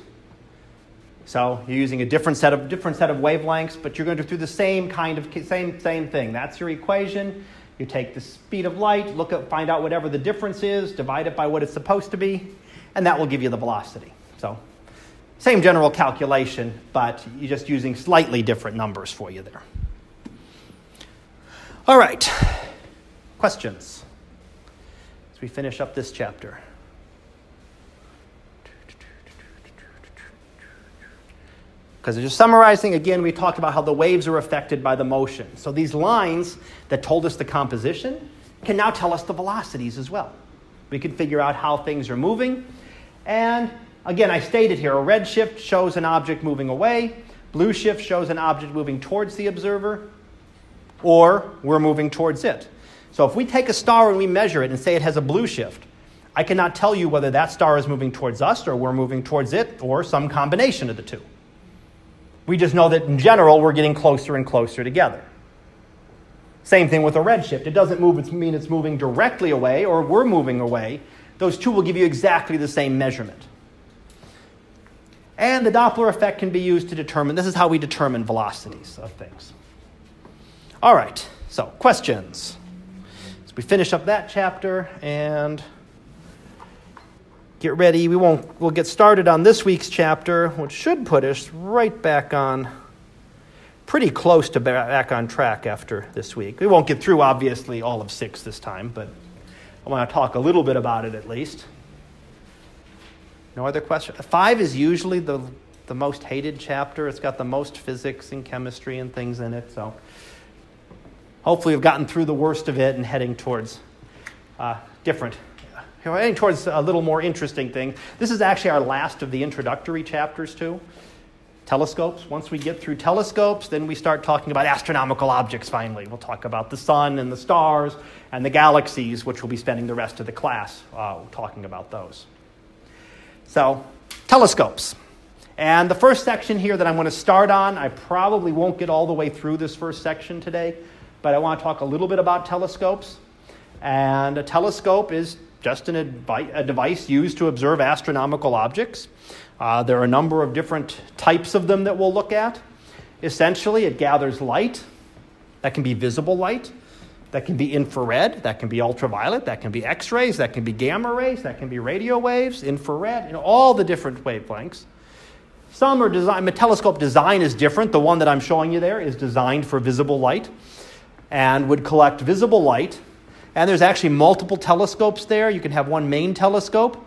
So you're using a different set of different set of wavelengths, but you're going to do the same kind of same same thing. That's your equation. You take the speed of light, look up, find out whatever the difference is, divide it by what it's supposed to be, and that will give you the velocity. So same general calculation, but you're just using slightly different numbers for you there. All right, questions as we finish up this chapter? Because just summarizing, again, we talked about how the waves are affected by the motion. So these lines that told us the composition can now tell us the velocities as well. We can figure out how things are moving. And again, I stated here, a red shift shows an object moving away. Blue shift shows an object moving towards the observer, or we're moving towards it. So if we take a star and we measure it and say it has a blue shift, I cannot tell you whether that star is moving towards us or we're moving towards it or some combination of the two. We just know that, in general, we're getting closer and closer together. Same thing with a red shift. It doesn't move, it's mean it's moving directly away or we're moving away. Those two will give you exactly the same measurement. And the Doppler effect can be used to determine, this is how we determine velocities of things. All right, so questions. So we finish up that chapter and get ready. We won't, we'll get started on this week's chapter, which should put us right back on, pretty close to back on track after this week. We won't get through, obviously, all of six this time, but I want to talk a little bit about it at least. No other questions? Five is usually the, the most hated chapter. It's got the most physics and chemistry and things in it, so hopefully we've gotten through the worst of it and heading towards uh, different We're heading towards a little more interesting thing. This is actually our last of the introductory chapters to telescopes. Once we get through telescopes, then we start talking about astronomical objects finally. We'll talk about the sun and the stars and the galaxies, which we'll be spending the rest of the class uh, talking about those. So, telescopes. And the first section here that I'm going to start on, I probably won't get all the way through this first section today, but I want to talk a little bit about telescopes. And a telescope is just an advi- a device used to observe astronomical objects. Uh, there are a number of different types of them that we'll look at. Essentially, it gathers light. That can be visible light. That can be infrared. That can be ultraviolet. That can be X-rays. That can be gamma rays. That can be radio waves, infrared, you know, all the different wavelengths. Some are designed, the telescope design is different. The one that I'm showing you there is designed for visible light and would collect visible light. And there's actually multiple telescopes there. You can have one main telescope,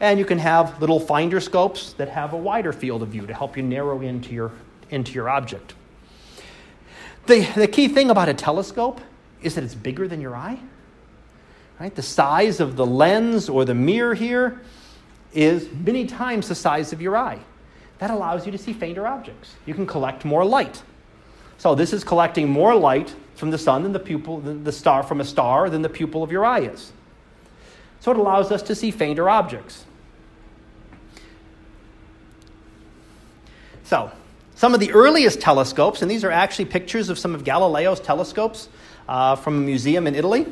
and you can have little finder scopes that have a wider field of view to help you narrow into your, into your object. The, the key thing about a telescope is that it's bigger than your eye. Right? The size of the lens or the mirror here is many times the size of your eye. That allows you to see fainter objects. You can collect more light. So this is collecting more light from the sun than the pupil, the star from a star than the pupil of your eye is. So it allows us to see fainter objects. So some of the earliest telescopes, and these are actually pictures of some of Galileo's telescopes uh, from a museum in Italy.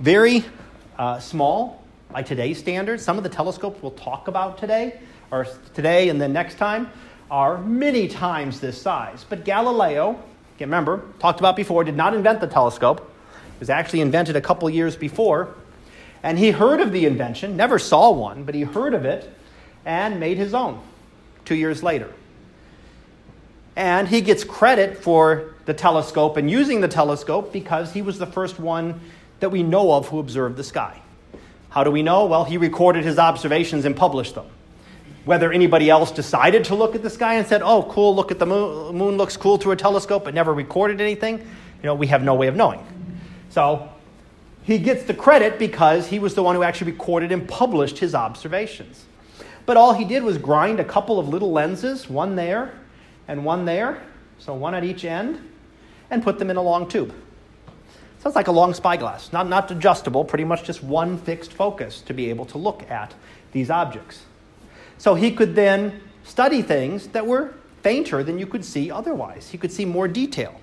Very uh, small by today's standards. Some of the telescopes we'll talk about today, or today and then next time, are many times this size. But Galileo, remember, talked about before, did not invent the telescope. It was actually invented a couple years before. And he heard of the invention, never saw one, but he heard of it and made his own two years later. And he gets credit for the telescope and using the telescope because he was the first one that we know of who observed the sky. How do we know? Well, he recorded his observations and published them. Whether anybody else decided to look at the sky and said, oh, cool, look at the moon, moon looks cool through a telescope, but never recorded anything, you know, we have no way of knowing. So he gets the credit because he was the one who actually recorded and published his observations. But all he did was grind a couple of little lenses, one there and one there, so one at each end, and put them in a long tube. So it's like a long spyglass, not, not adjustable, pretty much just one fixed focus to be able to look at these objects. So he could then study things that were fainter than you could see otherwise. He could see more detail.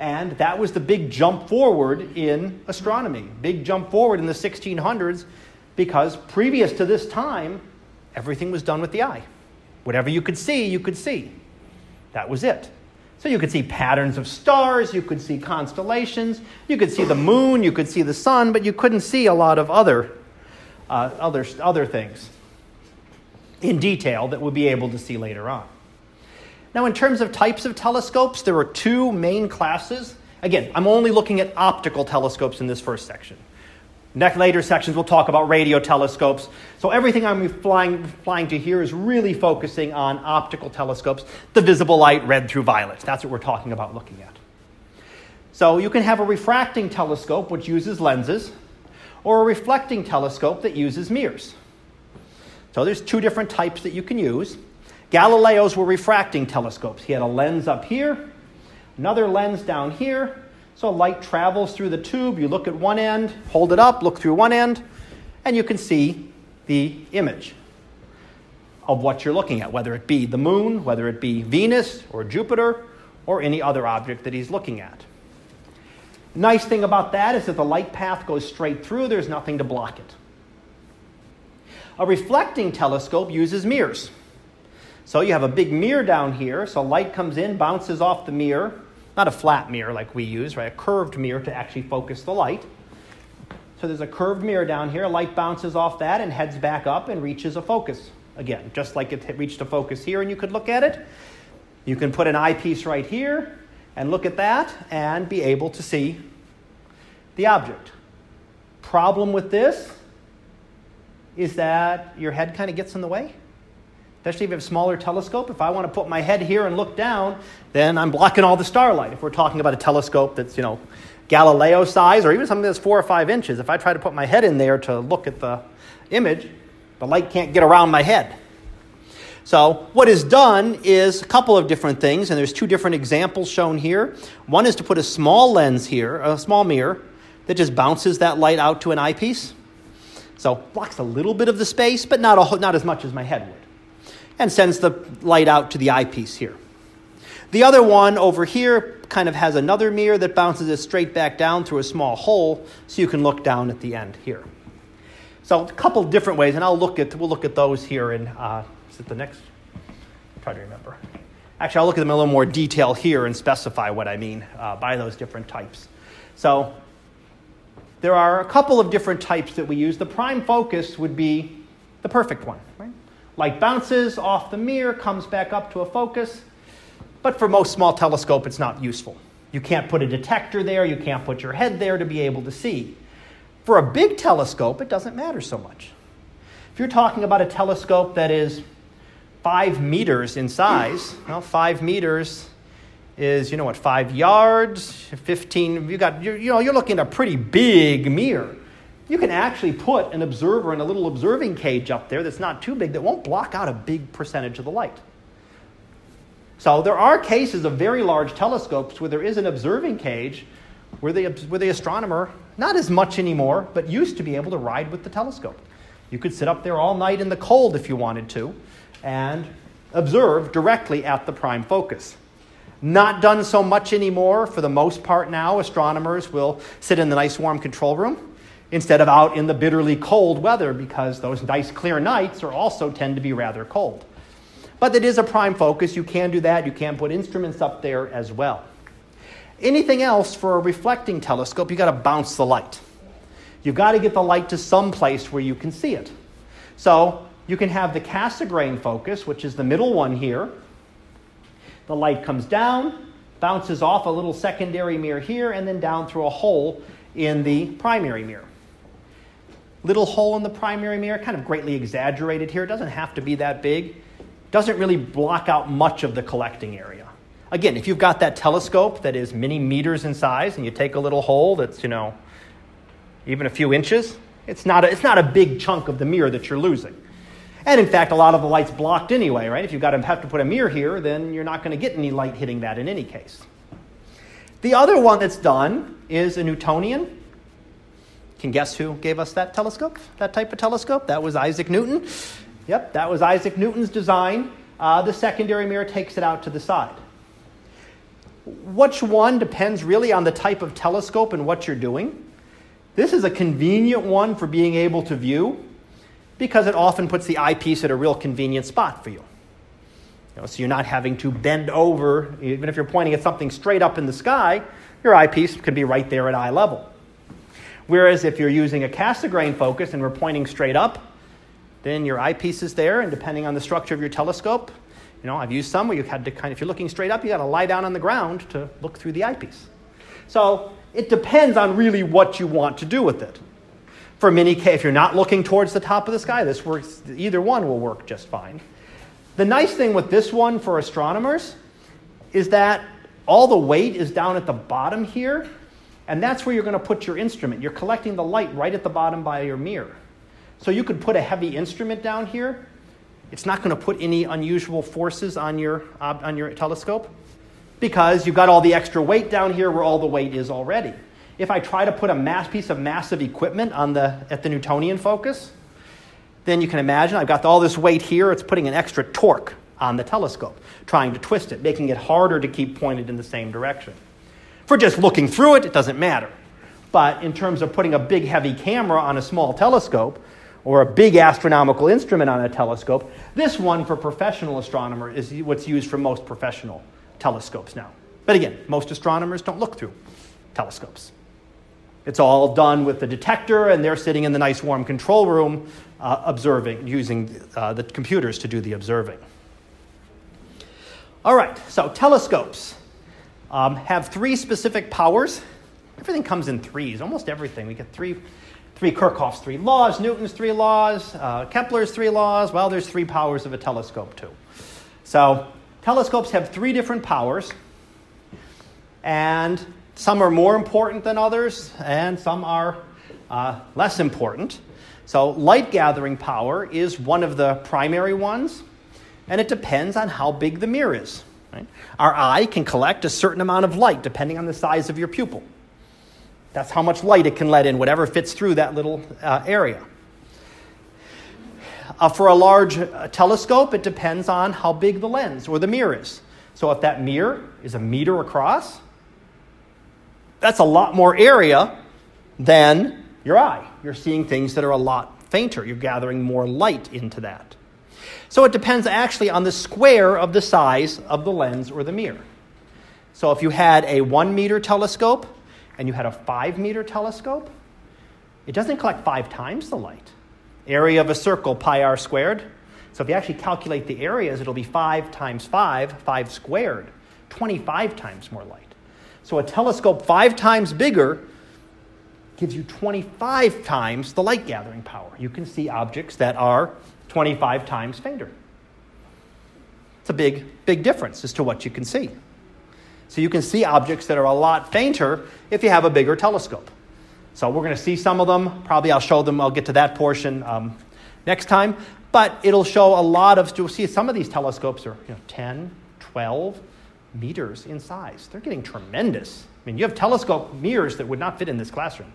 And that was the big jump forward in astronomy, big jump forward in the sixteen hundreds, because previous to this time, everything was done with the eye. Whatever you could see, you could see. That was it. So you could see patterns of stars, you could see constellations, you could see the moon, you could see the sun, but you couldn't see a lot of other, uh, other, other things in detail that we'll be able to see later on. Now, in terms of types of telescopes, there are two main classes. Again, I'm only looking at optical telescopes in this first section. Next, later sections, we'll talk about radio telescopes. So everything I'm flying, flying to here is really focusing on optical telescopes, the visible light, red through violet. That's what we're talking about looking at. So you can have a refracting telescope, which uses lenses, or a reflecting telescope that uses mirrors. So there's two different types that you can use. Galileo's were refracting telescopes. He had a lens up here, another lens down here. So light travels through the tube. You look at one end, hold it up, look through one end, and you can see the image of what you're looking at, whether it be the moon, whether it be Venus or Jupiter or any other object that he's looking at. The nice thing about that is that the light path goes straight through. There's nothing to block it. A reflecting telescope uses mirrors. So you have a big mirror down here, so light comes in, bounces off the mirror, not a flat mirror like we use, right? A curved mirror to actually focus the light. So there's a curved mirror down here, light bounces off that and heads back up and reaches a focus again, just like it reached a focus here and you could look at it. You can put an eyepiece right here and look at that and be able to see the object. Problem with this is that your head kind of gets in the way, especially if you have a smaller telescope. If I want to put my head here and look down, then I'm blocking all the starlight. If we're talking about a telescope that's, you know, Galileo size or even something that's four or five inches, if I try to put my head in there to look at the image, the light can't get around my head. So what is done is a couple of different things, and there's two different examples shown here. One is to put a small lens here, a small mirror, that just bounces that light out to an eyepiece. So blocks a little bit of the space, but not, a, not as much as my head would. And sends the light out to the eyepiece here. The other one over here kind of has another mirror that bounces it straight back down through a small hole, so you can look down at the end here. So a couple different ways, and I'll look at, we'll look at those here in, uh, is it the next? I'll try to remember. Actually, I'll look at them in a little more detail here and specify what I mean uh, by those different types. So there are a couple of different types that we use. The prime focus would be the perfect one, right? Light bounces off the mirror, comes back up to a focus. But for most small telescope, it's not useful. You can't put a detector there. You can't put your head there to be able to see. For a big telescope, it doesn't matter so much. If you're talking about a telescope that is five meters in size, well, five meters is, you know what, five yards, fifteen, you got, you're, you know, you're looking at a pretty big mirror. You can actually put an observer in a little observing cage up there that's not too big, that won't block out a big percentage of the light. So there are cases of very large telescopes where there is an observing cage where the, where the astronomer, not as much anymore, but used to be able to ride with the telescope. You could sit up there all night in the cold if you wanted to and observe directly at the prime focus. Not done so much anymore. For the most part now, astronomers will sit in the nice warm control room instead of out in the bitterly cold weather, because those nice clear nights are also tend to be rather cold. But it is a prime focus. You can do that. You can put instruments up there as well. Anything else for a reflecting telescope, you've got to bounce the light. You've got to get the light to some place where you can see it. So you can have the Cassegrain focus, which is the middle one here. The light comes down, bounces off a little secondary mirror here, and then down through a hole in the primary mirror. Little hole in the primary mirror, kind of greatly exaggerated here. It doesn't have to be that big. Doesn't really block out much of the collecting area. Again, if you've got that telescope that is many meters in size and you take a little hole that's, you know, even a few inches, it's not a, it's not a big chunk of the mirror that you're losing. And in fact, a lot of the light's blocked anyway, right? If you've got to have to put a mirror here, then you're not going to get any light hitting that in any case. The other one that's done is a Newtonian. Can guess who gave us that telescope, that type of telescope? That was Isaac Newton. Yep, that was Isaac Newton's design. Uh, the secondary mirror takes it out to the side. Which one depends really on the type of telescope and what you're doing. This is a convenient one for being able to view, because it often puts the eyepiece at a real convenient spot for you. You know, so you're not having to bend over. Even if you're pointing at something straight up in the sky, your eyepiece can be right there at eye level. Whereas if you're using a Cassegrain focus and we're pointing straight up, then your eyepiece is there, and depending on the structure of your telescope, you know, I've used some where you had to kind of, if you're looking straight up, you got to lie down on the ground to look through the eyepiece. So it depends on really what you want to do with it. For many cases, if you're not looking towards the top of the sky, this works. Either one will work just fine. The nice thing with this one for astronomers is that all the weight is down at the bottom here, and that's where you're going to put your instrument. You're collecting the light right at the bottom by your mirror. So you could put a heavy instrument down here. It's not going to put any unusual forces on your, uh, on your telescope, because you've got all the extra weight down here where all the weight is already. If I try to put a mass, piece of massive equipment on the, at the Newtonian focus, then you can imagine I've got all this weight here. It's putting an extra torque on the telescope, trying to twist it, making it harder to keep pointed in the same direction. For just looking through it, it doesn't matter. But in terms of putting a big, heavy camera on a small telescope, or a big astronomical instrument on a telescope, this one for professional astronomer is what's used for most professional telescopes now. But again, most astronomers don't look through telescopes. It's all done with the detector, and they're sitting in the nice warm control room uh, observing, using uh, the computers to do the observing. All right, so telescopes um, have three specific powers. Everything comes in threes, almost everything. We get three... Three Kirchhoff's three laws, Newton's three laws, uh, Kepler's three laws. Well, there's three powers of a telescope, too. So telescopes have three different powers, and some are more important than others, and some are uh, less important. So light-gathering power is one of the primary ones, and it depends on how big the mirror is. Right? Our eye can collect a certain amount of light, depending on the size of your pupil. That's how much light it can let in, whatever fits through that little uh, area. Uh, for a large uh, telescope, it depends on how big the lens or the mirror is. So if that mirror is a meter across, that's a lot more area than your eye. You're seeing things that are a lot fainter. You're gathering more light into that. So it depends actually on the square of the size of the lens or the mirror. So if you had a one-meter telescope and you had a five-meter telescope, it doesn't collect five times the light. Area of a circle, pi r squared. So if you actually calculate the areas, it'll be five times five, five squared, twenty-five times more light. So a telescope five times bigger gives you twenty-five times the light gathering power. You can see objects that are twenty-five times fainter. It's a big, big difference as to what you can see. So you can see objects that are a lot fainter if you have a bigger telescope. So we're going to see some of them. Probably I'll show them. I'll get to that portion um, next time. But it'll show a lot of, you'll see some of these telescopes are you know, ten, twelve meters in size. They're getting tremendous. I mean, you have telescope mirrors that would not fit in this classroom.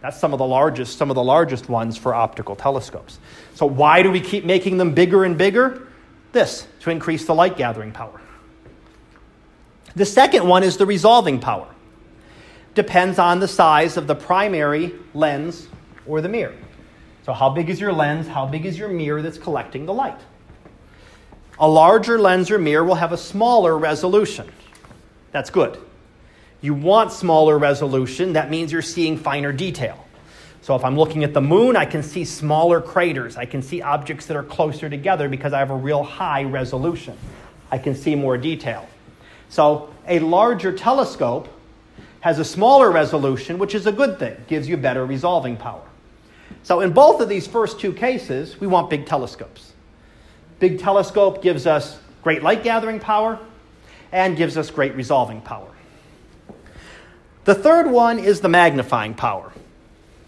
That's some of the largest, some of the largest ones for optical telescopes. So why do we keep making them bigger and bigger? This, to increase the light gathering power. The second one is the resolving power. Depends on the size of the primary lens or the mirror. So how big is your lens? How big is your mirror that's collecting the light? A larger lens or mirror will have a smaller resolution. That's good. You want smaller resolution. That means you're seeing finer detail. So if I'm looking at the moon, I can see smaller craters. I can see objects that are closer together because I have a real high resolution. I can see more detail. So a larger telescope has a smaller resolution, which is a good thing. Gives you better resolving power. So in both of these first two cases, we want big telescopes. Big telescope gives us great light gathering power and gives us great resolving power. The third one is the magnifying power.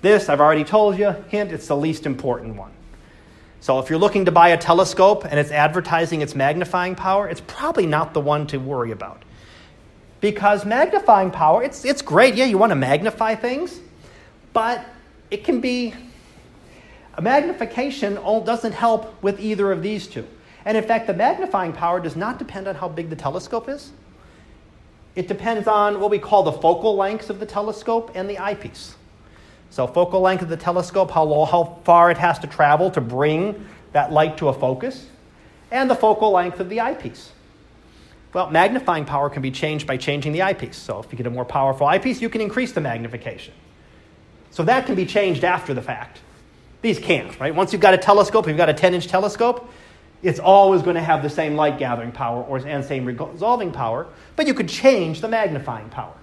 This, I've already told you, hint, it's the least important one. So if you're looking to buy a telescope and it's advertising its magnifying power, it's probably not the one to worry about. Because magnifying power, it's it's great. Yeah, you want to magnify things, but it can be, a magnification doesn't help with either of these two. And in fact, the magnifying power does not depend on how big the telescope is. It depends on what we call the focal lengths of the telescope and the eyepiece. So focal length of the telescope, how low, how far it has to travel to bring that light to a focus, and the focal length of the eyepiece. Well, magnifying power can be changed by changing the eyepiece. So if you get a more powerful eyepiece, you can increase the magnification. So that can be changed after the fact. These can't, right? Once you've got a telescope, if you've got a ten-inch telescope, it's always going to have the same light gathering power or and same resolving power, but you could change the magnifying power.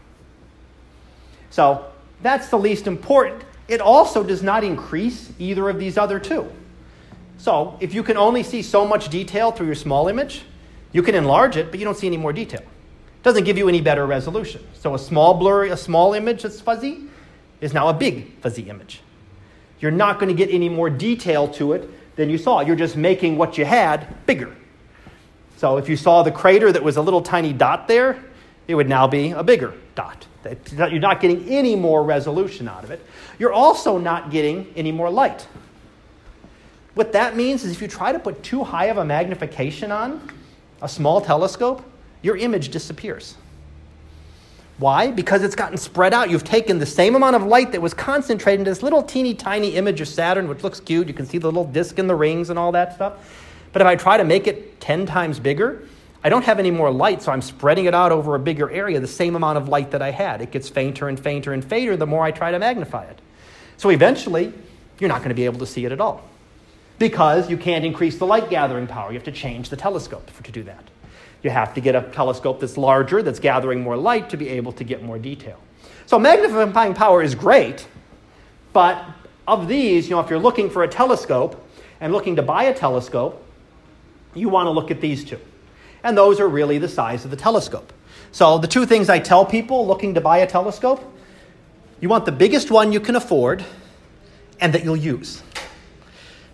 So that's the least important. It also does not increase either of these other two. So if you can only see so much detail through your small image, you can enlarge it, but you don't see any more detail. It doesn't give you any better resolution. So a small blurry, a small image that's fuzzy is now a big fuzzy image. You're not going to get any more detail to it than you saw. You're just making what you had bigger. So if you saw the crater that was a little tiny dot there, it would now be a bigger dot. You're not getting any more resolution out of it. You're also not getting any more light. What that means is if you try to put too high of a magnification on a small telescope, your image disappears. Why? Because it's gotten spread out. You've taken the same amount of light that was concentrated into this little teeny tiny image of Saturn, which looks cute. You can see the little disc and the rings and all that stuff. But if I try to make it ten times bigger, I don't have any more light, so I'm spreading it out over a bigger area, the same amount of light that I had. It gets fainter and fainter and fainter the more I try to magnify it. So eventually, you're not going to be able to see it at all. Because you can't increase the light gathering power. You have to change the telescope for, to do that. You have to get a telescope that's larger, that's gathering more light to be able to get more detail. So magnifying power is great, but of these, you know, if you're looking for a telescope and looking to buy a telescope, you want to look at these two. And those are really the size of the telescope. So the two things I tell people looking to buy a telescope, you want the biggest one you can afford and that you'll use.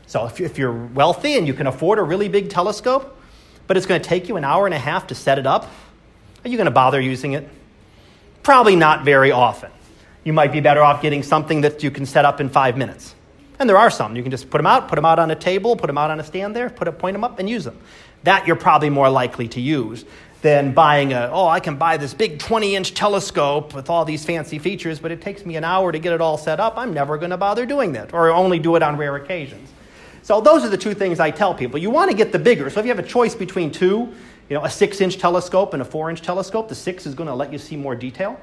So if you're wealthy and you can afford a really big telescope, but it's going to take you an hour and a half to set it up, are you going to bother using it? Probably not very often. You might be better off getting something that you can set up in five minutes. And there are some. You can just put them out, put them out on a table, put them out on a stand there, put a, point them up, and use them. That you're probably more likely to use than buying a, oh, I can buy this big twenty-inch telescope with all these fancy features, but it takes me an hour to get it all set up. I'm never going to bother doing that, or only do it on rare occasions. So those are the two things I tell people. You want to get the bigger. So if you have a choice between two, you know, a six-inch telescope and a four-inch telescope, the six is going to let you see more detail,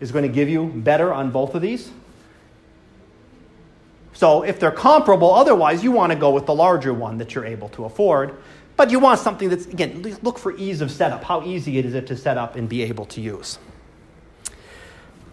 is going to give you better on both of these. So if they're comparable, otherwise you want to go with the larger one that you're able to afford. But you want something that's, again, look for ease of setup. How easy is it to set up and be able to use?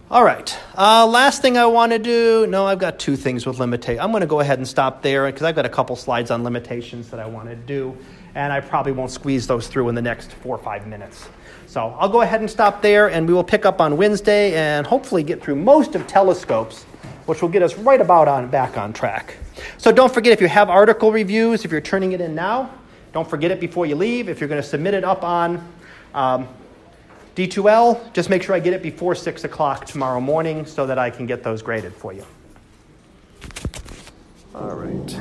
All right. Uh, last thing I want to do. No, I've got two things with limitation. I'm going to go ahead and stop there because I've got a couple slides on limitations that I want to do. And I probably won't squeeze those through in the next four or five minutes. So I'll go ahead and stop there. And we will pick up on Wednesday and hopefully get through most of telescopes, which will get us right about on back on track. So don't forget, if you have article reviews, if you're turning it in now, don't forget it before you leave. If you're going to submit it up on um, D two L, just make sure I get it before six o'clock tomorrow morning so that I can get those graded for you. All right.